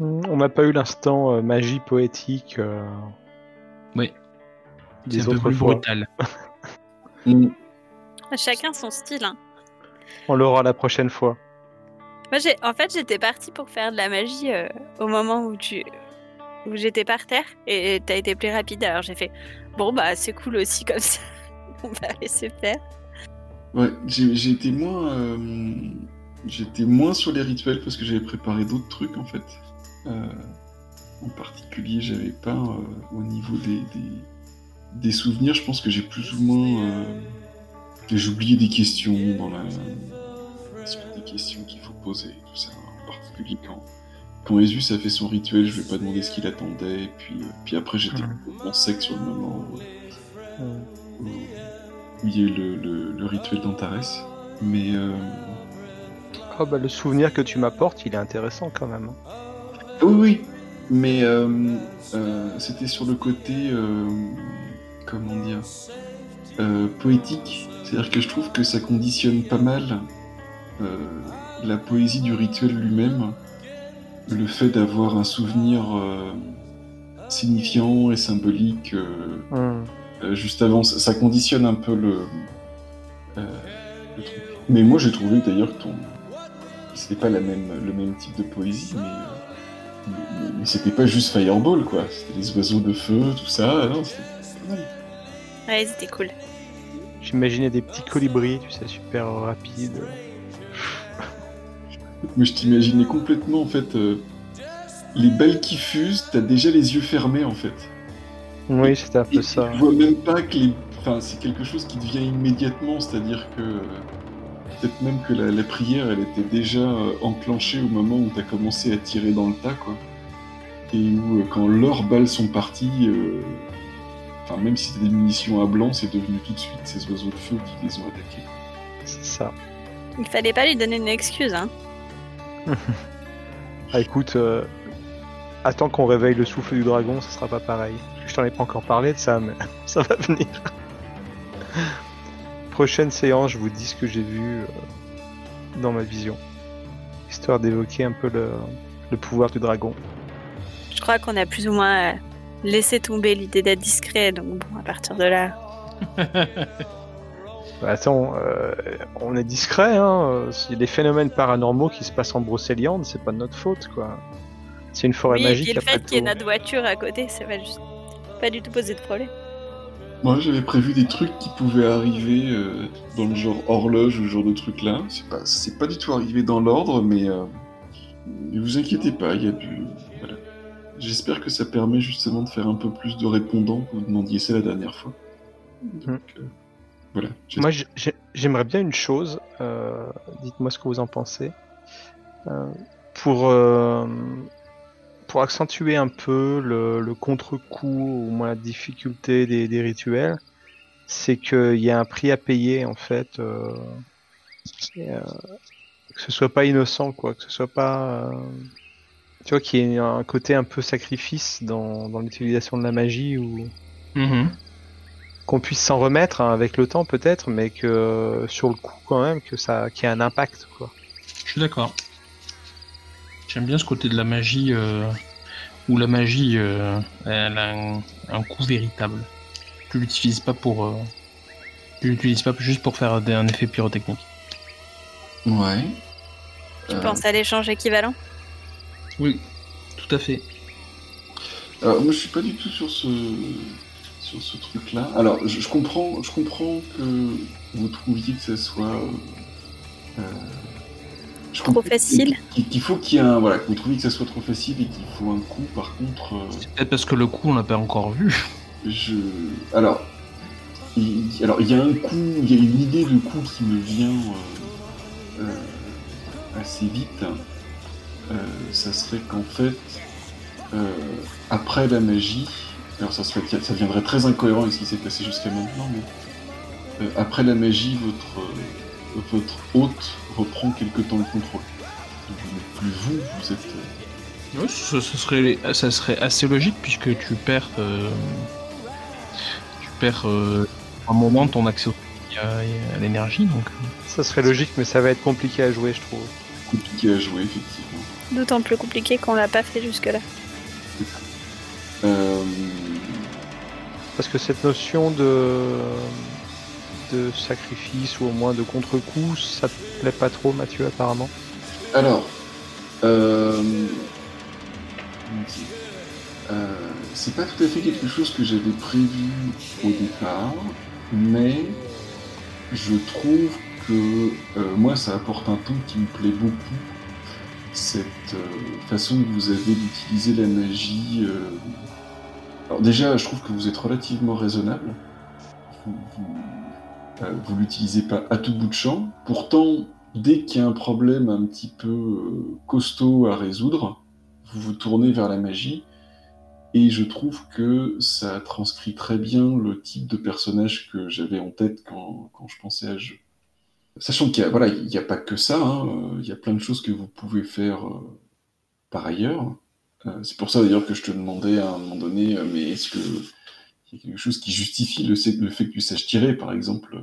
On n'a pas eu l'instant euh, magie poétique. Euh... Oui. Des c'est un autres peu plus fois. Brutal. mm. Chacun son style. Hein. On l'aura la prochaine fois. Moi, j'ai... En fait, j'étais partie pour faire de la magie euh, au moment où, tu... où j'étais par terre et t'as été plus rapide. Alors j'ai fait bon bah c'est cool aussi comme ça. On va laisser faire. Ouais, j'ai... j'étais moins, euh... j'étais moins sur les rituels parce que j'avais préparé d'autres trucs en fait. Euh... En particulier, j'avais pas euh, au niveau des... des des souvenirs. Je pense que j'ai plus ou moins. Euh... J'ai oublié des questions dans la. Des questions qu'il faut poser, tout ça, en particulier quand, quand Ésus a fait son rituel, je ne vais pas demander ce qu'il attendait, et puis, euh, puis après j'étais complètement mmh. sec sur le moment où, où, où il y a eu le, le, le rituel d'Antares, mais... Euh... Oh bah le souvenir que tu m'apportes, il est intéressant quand même. Oui, oui, mais euh, euh, c'était sur le côté, euh, comment dire, euh, poétique, c'est-à-dire que je trouve que ça conditionne pas mal Euh, la poésie du rituel lui-même, le fait d'avoir un souvenir euh, signifiant et symbolique euh, mm. euh, juste avant, ça conditionne un peu le, euh, le truc. Mais moi j'ai trouvé d'ailleurs que ton... c'était pas la même, le même type de poésie, mais, euh, mais, mais c'était pas juste Fireball quoi, c'était les oiseaux de feu, tout ça, non, c'était, c'était pas mal. Ouais, c'était cool. J'imaginais des petits colibris, tu sais, super rapides. Mais je t'imaginais complètement en fait euh, les balles qui fusent, t'as déjà les yeux fermés en fait. Oui, c'était un peu et ça. Tu vois même pas que les... Enfin, c'est quelque chose qui devient immédiatement, c'est-à-dire que... Euh, peut-être même que la, la prière, elle était déjà euh, enclenchée au moment où t'as commencé à tirer dans le tas, quoi. Et où, euh, quand leurs balles sont parties, euh... enfin, même si c'était des munitions à blanc, c'est devenu tout de suite ces oiseaux de feu qui les ont attaqués. C'est ça. Il fallait pas lui donner une excuse, hein. Ah écoute, euh, attends qu'on réveille le souffle du dragon, ça sera pas pareil. Je t'en ai pas encore parlé de ça, mais ça va venir. Prochaine séance, je vous dis ce que j'ai vu euh, dans ma vision, histoire d'évoquer un peu le, le pouvoir du dragon. Je crois qu'on a plus ou moins laissé tomber l'idée d'être discret, donc bon, à partir de là... Attends, euh, on est discret, hein. Il y a des phénomènes paranormaux qui se passent en Brocéliande, c'est pas de notre faute, quoi. C'est une forêt oui, magique. Et le fait qu'il y ait notre voiture à côté, ça va juste pas du tout poser de problème. Moi, j'avais prévu des trucs qui pouvaient arriver euh, dans le genre horloge ou ce genre de trucs-là. C'est pas, c'est pas du tout arrivé dans l'ordre, mais euh, ne vous inquiétez pas, il y a du... Voilà. J'espère que ça permet justement de faire un peu plus de répondants que vous demandiez ça la dernière fois. Mm-hmm. Donc... Euh... Voilà, moi j'ai, j'aimerais bien une chose, euh, dites-moi ce que vous en pensez, euh, pour, euh, pour accentuer un peu le, le contre-coup, ou moins la difficulté des, des rituels, c'est qu'il y a un prix à payer en fait, euh, et, euh, que ce soit pas innocent quoi, que ce soit pas... Euh, tu vois qu'il y ait un côté un peu sacrifice dans, dans l'utilisation de la magie ou... Mmh. Qu'on puisse s'en remettre hein, avec le temps peut-être, mais que euh, sur le coup quand même, que ça, qu'il y a un impact quoi. Je suis d'accord. J'aime bien ce côté de la magie euh, où la magie euh, elle a un, un coût véritable. Tu l'utilises pas pour, euh, tu l'utilises pas juste pour faire un effet pyrotechnique. Ouais. Tu euh... penses à l'échange équivalent ? Oui, tout à fait. Alors, moi je suis pas du tout sur ce. Sur ce truc-là. Alors, je, je comprends, je comprends que vous trouviez que ça soit euh, je trop facile. Qu'il, qu'il faut qu'il y ait un, voilà, que vous trouviez que ça soit trop facile et qu'il faut un coup. Par contre, euh, c'est peut-être parce que le coup on l'a pas encore vu. Je, alors, il, alors il y a un coup, il y a une idée de coup qui me vient euh, euh, assez vite. Euh, ça serait qu'en fait, euh, après la magie. Alors ça, serait, ça deviendrait très incohérent avec ce qui s'est passé jusqu'à maintenant, mais euh, après la magie, votre, euh, votre hôte reprend quelque temps le contrôle. vous n'êtes plus vous, vous êtes... Oui, ce, ce serait, ça serait assez logique puisque tu perds... Euh, tu perds euh, un moment ton accès à l'énergie, donc... Ça serait logique, mais ça va être compliqué à jouer, je trouve. Compliqué à jouer, effectivement. D'autant plus compliqué qu'on l'a pas fait jusque-là. Euh... Parce que cette notion de... de sacrifice ou au moins de contre-coup, ça te plaît pas trop, Mathieu, apparemment. Alors, euh... Euh, c'est pas tout à fait quelque chose que j'avais prévu au départ, mais je trouve que euh, moi ça apporte un ton qui me plaît beaucoup, cette euh, façon que vous avez d'utiliser la magie. Euh... Alors déjà, je trouve que vous êtes relativement raisonnable. Vous, vous... Euh, vous l'utilisez pas à tout bout de champ. Pourtant, dès qu'il y a un problème un petit peu euh, costaud à résoudre, vous vous tournez vers la magie. Et je trouve que ça transcrit très bien le type de personnage que j'avais en tête quand, quand je pensais à ce jeu. Sachant qu'il y a, voilà, il n'y a pas que ça, hein, euh, il y a plein de choses que vous pouvez faire euh, par ailleurs. Euh, c'est pour ça d'ailleurs que je te demandais à un moment donné, euh, mais est-ce que... Il y a quelque chose qui justifie le fait que tu saches tirer, par exemple.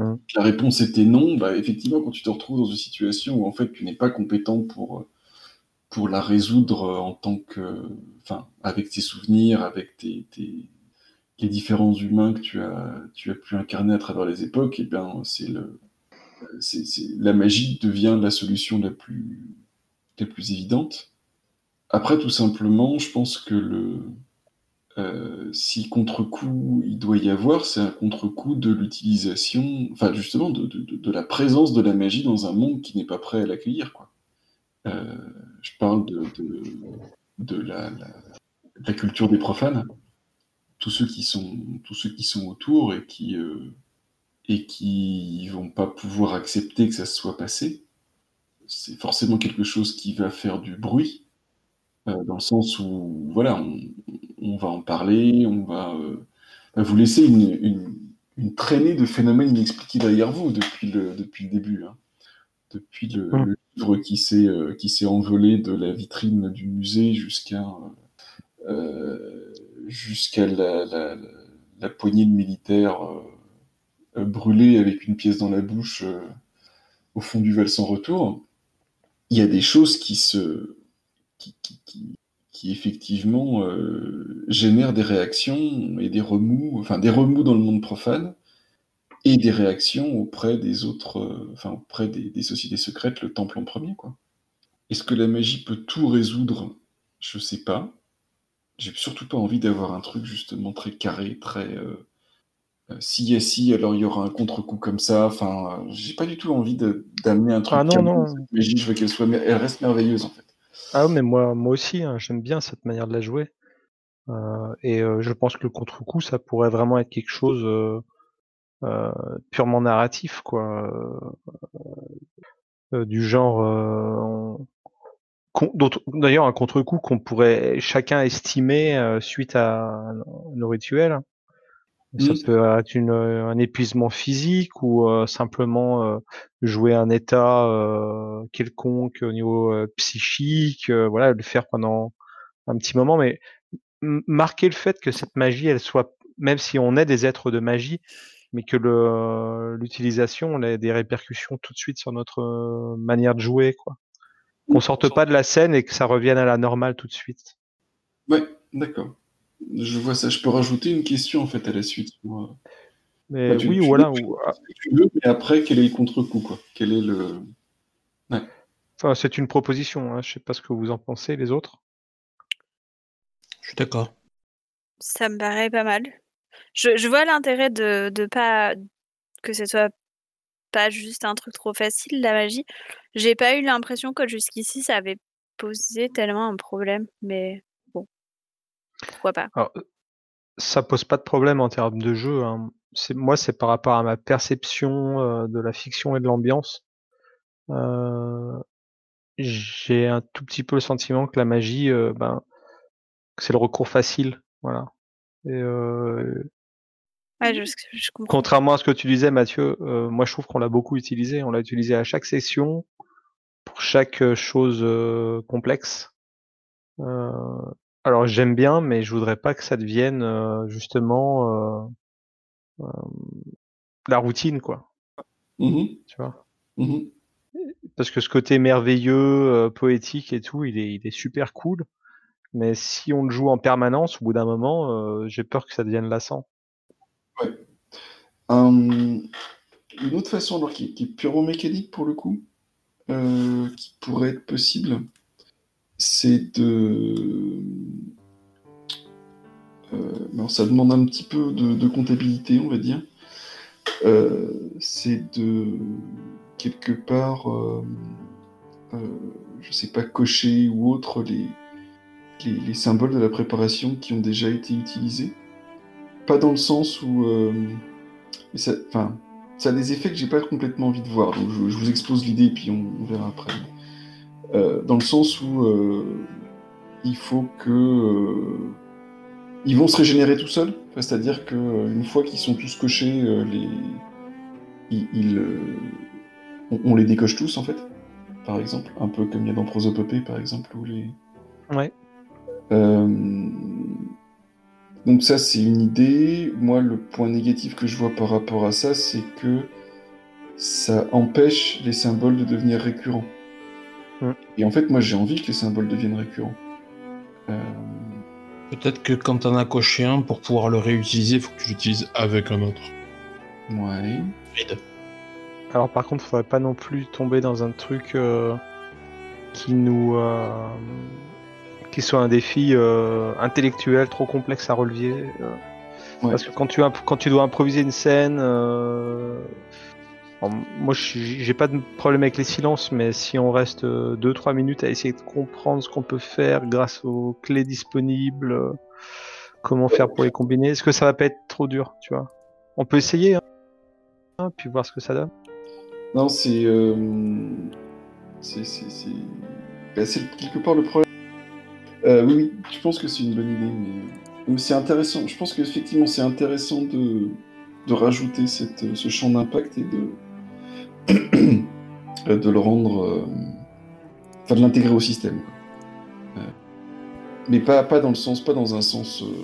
Mmh. La réponse était non. Bah, effectivement, quand tu te retrouves dans une situation où en fait tu n'es pas compétent pour, pour la résoudre en tant que, enfin, avec tes souvenirs, avec tes, tes, les différents humains que tu as, tu as pu incarner à travers les époques, et bien c'est le, c'est, c'est, la magie devient la solution la plus, la plus évidente. Après, tout simplement, je pense que le Euh, si contre-coup il doit y avoir, c'est un contre-coup de l'utilisation, enfin justement de, de, de la présence de la magie dans un monde qui n'est pas prêt à l'accueillir, quoi. Euh, je parle de, de, de la, la, la culture des profanes, tous ceux qui sont, tous ceux qui sont autour et qui euh, et qui vont pas pouvoir accepter que ça se soit passé. C'est forcément quelque chose qui va faire du bruit. Euh, dans le sens où, voilà, on, on va en parler, on va euh, vous laisser une, une, une traînée de phénomènes inexpliqués derrière vous depuis le, depuis le début, hein. Depuis le, mmh. le livre qui s'est, euh, qui s'est envolé de la vitrine du musée jusqu'à, euh, jusqu'à la, la, la, la poignée de militaires euh, brûlés avec une pièce dans la bouche euh, au fond du Val sans retour. Il y a des choses qui se... Qui, qui, qui, qui effectivement euh, génère des réactions et des remous, enfin des remous dans le monde profane et des réactions auprès des autres, euh, enfin auprès des, des sociétés secrètes, le temple en premier, quoi. Est-ce que la magie peut tout résoudre? Je sais pas. J'ai surtout pas envie d'avoir un truc justement très carré, très euh, euh, si y a si, alors il y aura un contre-coup comme ça. Enfin, euh, j'ai pas du tout envie de, d'amener un truc. Ah non, non. Cette magie, je veux qu'elle soit, elle reste merveilleuse en fait. Ah mais moi moi aussi, hein, j'aime bien cette manière de la jouer. Euh, et euh, je pense que le contre-coup, ça pourrait vraiment être quelque chose euh, euh, purement narratif, quoi. Euh, euh, du genre... Euh, on... Con- D'ailleurs, un contre-coup qu'on pourrait chacun estimer euh, suite à nos rituels. Mmh. Ça peut être une, un épuisement physique ou euh, simplement euh, jouer un état euh, quelconque au niveau euh, psychique, euh, voilà, le faire pendant un petit moment, mais m- marquer le fait que cette magie, elle soit, même si on est des êtres de magie, mais que le, euh, l'utilisation, on a des répercussions tout de suite sur notre euh, manière de jouer, quoi. Qu'on sorte pas de la scène et que ça revienne à la normale tout de suite. Ouais, d'accord. Je vois ça. Je peux rajouter une question en fait à la suite. Mais bah, tu, oui, tu voilà. Veux, ou... tu veux, mais après, quel est le contre-coup, quoi? Quel est le... Ouais. Enfin, c'est une proposition. Hein. Je ne sais pas ce que vous en pensez, les autres. Je suis d'accord. Ça me paraît pas mal. Je, je vois l'intérêt de de pas que ce soit pas juste un truc trop facile, la magie. J'ai pas eu l'impression que jusqu'ici ça avait posé tellement un problème, mais. Pourquoi pas? Alors, ça pose pas de problème en termes de jeu. Hein. C'est, moi, c'est par rapport à ma perception euh, de la fiction et de l'ambiance. Euh, j'ai un tout petit peu le sentiment que la magie, euh, ben, que c'est le recours facile, voilà. Et, euh, ouais, je, je comprends. Contrairement à ce que tu disais, Mathieu, euh, moi, je trouve qu'on l'a beaucoup utilisé. On l'a utilisé à chaque session, pour pour chaque chose euh, complexe. Euh, alors j'aime bien, mais je voudrais pas que ça devienne euh, justement euh, euh, la routine, quoi. Mmh. Tu vois. Mmh. Parce que ce côté merveilleux, euh, poétique et tout, il est, il est super cool. Mais si on le joue en permanence, au bout d'un moment, euh, j'ai peur que ça devienne lassant. Ouais. Hum, une autre façon, alors, qui, qui est purement mécanique pour le coup, euh, qui pourrait être possible, c'est de... Euh, alors ça demande un petit peu de, de comptabilité, on va dire. Euh, c'est de... quelque part, euh, euh, je sais pas, cocher ou autre les, les, les symboles de la préparation qui ont déjà été utilisés. Pas dans le sens où... Euh, ça, ça a des effets que j'ai pas complètement envie de voir. Donc je, je vous expose l'idée et puis on, on verra après. Euh, dans le sens où euh, il faut que... Euh, ils vont se régénérer tout seuls. Enfin, c'est-à-dire qu'une fois qu'ils sont tous cochés, euh, les, ils... ils euh, on les décoche tous, en fait, par exemple, un peu comme il y a dans Prosopopée, par exemple, où les... Ouais. Euh... Donc ça, c'est une idée. Moi, le point négatif que je vois par rapport à ça, c'est que ça empêche les symboles de devenir récurrents. Ouais. Et en fait, moi, j'ai envie que les symboles deviennent récurrents. Euh... Peut-être que quand t'en as coché un, pour pouvoir le réutiliser, il faut que tu l'utilises avec un autre. Ouais. Vide. Alors par contre, il ne faudrait pas non plus tomber dans un truc euh, qui nous, euh, qui soit un défi euh, intellectuel trop complexe à relever. Euh, ouais. Parce que quand tu imp- quand tu dois improviser une scène, euh, alors, moi j'ai pas de problème avec les silences, mais si on reste deux trois minutes à essayer de comprendre ce qu'on peut faire grâce aux clés disponibles, euh, comment faire pour les combiner, est-ce que ça va pas être trop dur, tu vois ? On peut essayer, hein, puis voir ce que ça donne. Non, c'est, euh, c'est, c'est, c'est... Ben, c'est quelque part le problème. Euh, oui, oui, je pense que c'est une bonne idée, mais, mais c'est intéressant. Je pense qu'effectivement, c'est intéressant de, de rajouter cette, ce champ d'impact et de, de le rendre, euh... enfin de l'intégrer au système. Euh... Mais pas, pas dans le sens, pas dans un sens euh,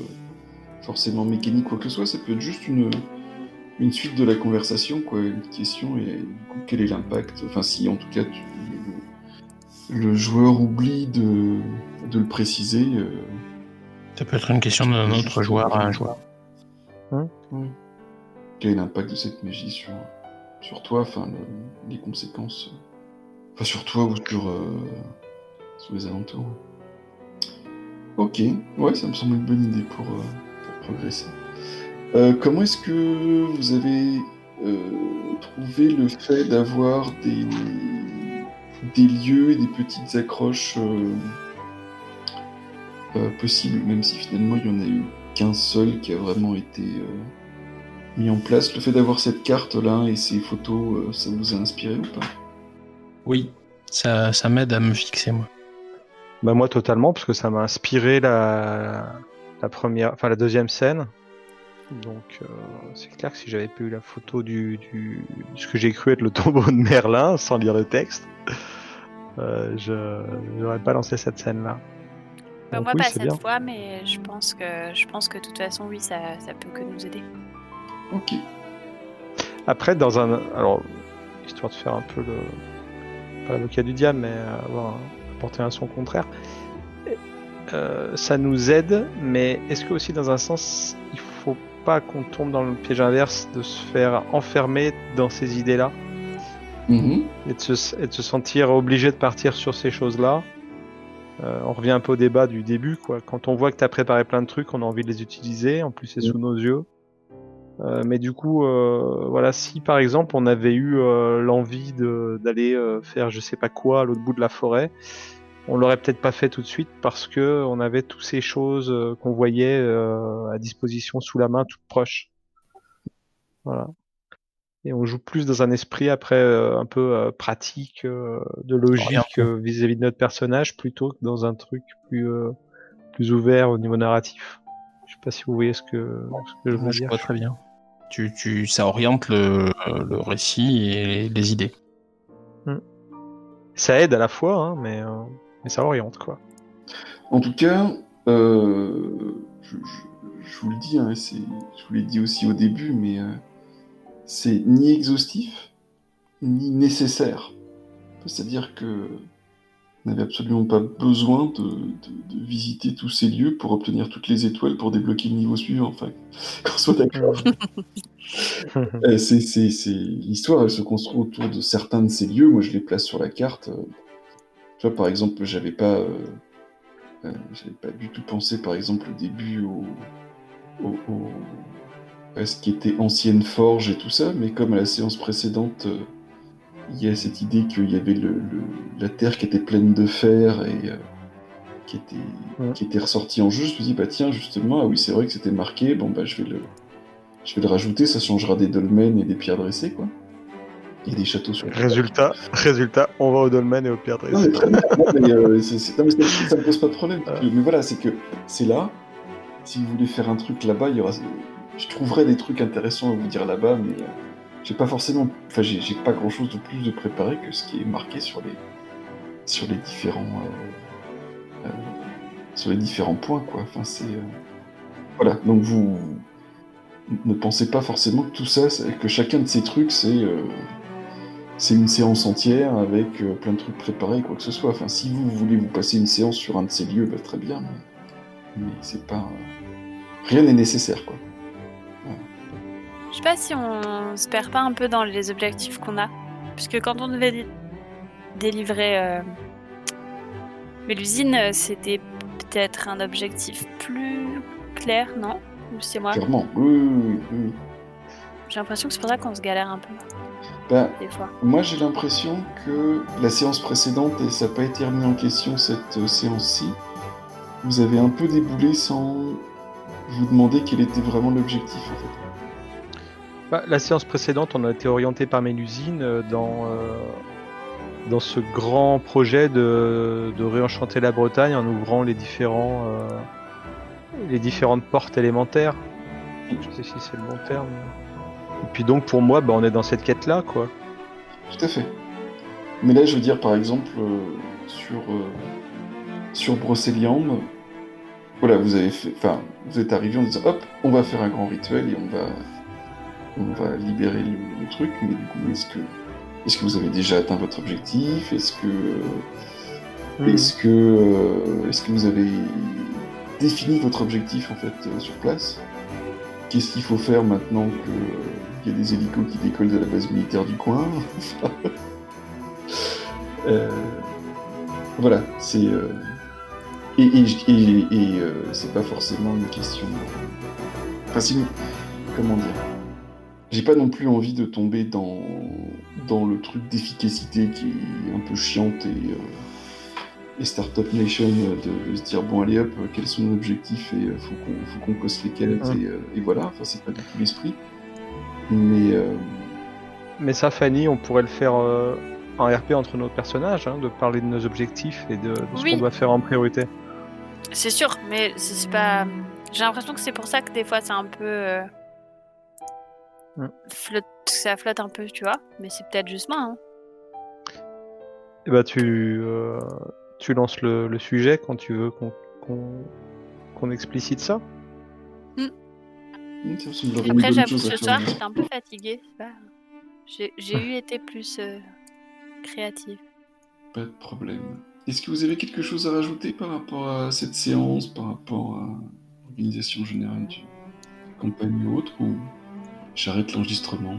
forcément mécanique quoi que ce soit. Ça peut être juste une Une suite de la conversation, quoi, une question, et du coup, quel est l'impact ? Enfin, si en tout cas tu, le, le joueur oublie de, de le préciser. Euh, ça peut être une question d'un autre joueur à un joueur. Hein ? Oui. Quel est l'impact de cette magie sur, sur toi, enfin, le, les conséquences, enfin, sur toi ou sur, euh, sur les alentours. Ok, ouais, ça me semble une bonne idée pour, euh, pour progresser. Euh, comment est-ce que vous avez euh, trouvé le fait d'avoir des, des lieux et des petites accroches euh, euh, possibles, même si finalement il n'y en a eu qu'un seul qui a vraiment été euh, mis en place? Le fait d'avoir cette carte-là et ces photos, euh, ça vous a inspiré ou pas? Oui, ça, ça m'aide à me fixer, moi. Bah moi totalement, parce que ça m'a inspiré la, la première, enfin la deuxième scène. Donc euh, c'est clair que si j'avais pas eu la photo du, du ce que j'ai cru être le tombeau de Merlin sans lire le texte, euh, je j'aurais pas lancé cette scène là. Bah, moi oui, pas cette bien. fois, mais je pense que je pense que de toute façon oui ça ça peut que nous aider. Ok. Après dans un alors histoire de faire un peu le pas l'avocat du diable mais avoir apporter un son contraire. Euh, ça nous aide, mais est-ce que aussi dans un sens il faut pas qu'on tombe dans le piège inverse de se faire enfermer dans ces idées-là, mmh. et, de se, et de se sentir obligé de partir sur ces choses-là. Euh, on revient un peu au débat du début, quoi. Quand on voit que t'as préparé plein de trucs, on a envie de les utiliser. En plus, c'est mmh. sous nos yeux. Euh, mais du coup, euh, voilà, si par exemple on avait eu euh, l'envie de, d'aller euh, faire je sais pas quoi à l'autre bout de la forêt. On l'aurait peut-être pas fait tout de suite parce que on avait toutes ces choses euh, qu'on voyait euh, à disposition sous la main, toutes proches. Voilà. Et on joue plus dans un esprit après euh, un peu euh, pratique, euh, de logique euh, vis-à-vis de notre personnage, plutôt que dans un truc plus euh, plus ouvert au niveau narratif. Je sais pas si vous voyez ce que, ce que je veux dire. Je vois très bien. Tu, tu, ça oriente le, le récit et les, les idées. Hmm. ça aide à la fois, hein, mais, euh, mais ça oriente, quoi. En tout cas, euh, je, je, je vous le dis, hein, c'est, je vous l'ai dit aussi au début, mais euh, c'est ni exhaustif, ni nécessaire. C'est-à-dire que on n'avait absolument pas besoin de, de, de visiter tous ces lieux pour obtenir toutes les étoiles pour débloquer le niveau suivant, enfin, qu'on soit d'accord. euh, c'est, c'est, c'est... L'histoire, elle se construit autour de certains de ces lieux. Moi, je les place sur la carte. Tu vois, par exemple, j'avais pas, euh... euh, j'avais pas du tout pensé, par exemple, au début, au... au, au... à ce qui était ancienne forge et tout ça, mais comme à la séance précédente... Euh... il y a cette idée qu'il y avait le, le, la terre qui était pleine de fer et euh, qui, était, ouais. qui était ressortie en jeu. Je me dis, bah tiens, justement, ah oui, c'est vrai que c'était marqué, bon bah je vais le, je vais le rajouter, ça changera des dolmens et des pierres dressées, quoi. Et des châteaux sur résultat, résultat, on va aux dolmens et aux pierres dressées. Non, mais très bien, mais, euh, c'est, c'est, non, mais ça ne me pose pas de problème. Euh... Mais voilà, c'est que c'est là, si vous voulez faire un truc là-bas, il y aura, je trouverai des trucs intéressants à vous dire là-bas, mais... Euh... J'ai pas forcément, enfin j'ai, j'ai pas grand chose de plus de préparé que ce qui est marqué sur les sur les différents euh, euh, sur les différents points, quoi. Enfin c'est euh... voilà. Donc vous ne pensez pas forcément que tout ça, que chacun de ces trucs c'est euh, c'est une séance entière avec euh, plein de trucs préparés, quoi que ce soit. Enfin si vous voulez vous passer une séance sur un de ces lieux, bah, très bien, mais, mais c'est pas euh... rien n'est nécessaire, quoi. Je sais pas si on se perd pas un peu dans les objectifs qu'on a, puisque quand on devait dé- délivrer euh, Mélusine, c'était peut-être un objectif plus clair, non? Ou c'est moi? Clairement, oui, oui, oui. J'ai l'impression que c'est pour ça qu'on se galère un peu. Ben, des fois. Moi j'ai l'impression que la séance précédente, et ça n'a pas été remis en question cette euh, séance-ci, vous avez un peu déboulé sans vous demander quel était vraiment l'objectif, en fait. Bah, la séance précédente, on a été orienté par Mélusine dans, euh, dans ce grand projet de, de réenchanter la Bretagne en ouvrant les, différents, euh, les différentes portes élémentaires. Je sais si c'est le bon terme. Et puis donc, pour moi, bah, on est dans cette quête-là, quoi. Tout à fait. Mais là, je veux dire, par exemple, euh, sur, euh, sur Brocéliande, voilà, vous, avez fait, enfin, vous êtes arrivé en disant, hop, on va faire un grand rituel et on va... on va libérer le, le truc, mais du coup, est-ce que, est-ce que vous avez déjà atteint votre objectif? Est-ce que, euh, mmh. est-ce que, euh, est-ce que vous avez défini votre objectif, en fait, euh, sur place? Qu'est-ce qu'il faut faire maintenant qu'il euh, y a des hélicos qui décollent de la base militaire du coin? euh, Voilà, c'est... Euh, et et, et, et, et euh, c'est pas forcément une question... Enfin, c'est une... Comment dire? J'ai pas non plus envie de tomber dans, dans le truc d'efficacité qui est un peu chiante et, euh, et Startup Nation de, de se dire bon allez hop, quels sont nos objectifs et faut qu'on, faut qu'on cosse les quêtes ouais. et, et voilà, enfin c'est pas du tout l'esprit. Mais, euh... Mais ça Fanny, on pourrait le faire euh, en R P entre nos personnages, hein, de parler de nos objectifs et de, de ce oui. qu'on doit faire en priorité. C'est sûr, mais c'est, c'est pas. J'ai l'impression que c'est pour ça que des fois c'est un peu. Euh... Flotte, ça flotte un peu, tu vois, mais c'est peut-être juste moi. Hein. Et bah, tu, euh, tu lances le, le sujet quand tu veux qu'on, qu'on, qu'on explicite ça. Mmh. Mmh, c'est Après, j'avoue que ce soir, j'étais un peu fatiguée. Bah, j'ai, j'ai eu été plus euh, créative. Pas de problème. Est-ce que vous avez quelque chose à rajouter par rapport à cette séance, par rapport à l'organisation générale du campagne ou autre ou... J'arrête l'enregistrement.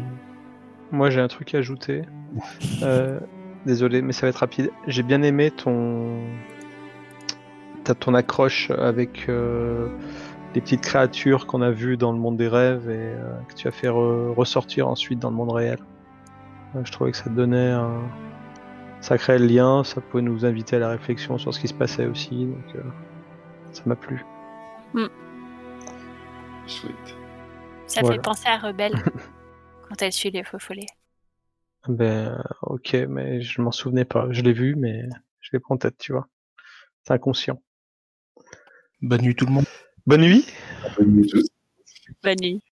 Moi, j'ai un truc à ajouter. Euh, désolé, mais ça va être rapide. J'ai bien aimé ton, t'as ton accroche avec euh, les petites créatures qu'on a vues dans le monde des rêves et euh, que tu as fait re- ressortir ensuite dans le monde réel. Euh, je trouvais que ça donnait un sacré lien. Ça pouvait nous inviter à la réflexion sur ce qui se passait aussi. Donc, euh, ça m'a plu. Mm. Chouette. Ça voilà. Fait penser à Rebelle quand elle suit les faux follets. Ben, ok, mais je m'en souvenais pas. Je l'ai vu, mais je l'ai pas en tête, tu vois. C'est inconscient. Bonne nuit tout le monde. Bonne nuit. Bonne nuit tous. Bonne nuit.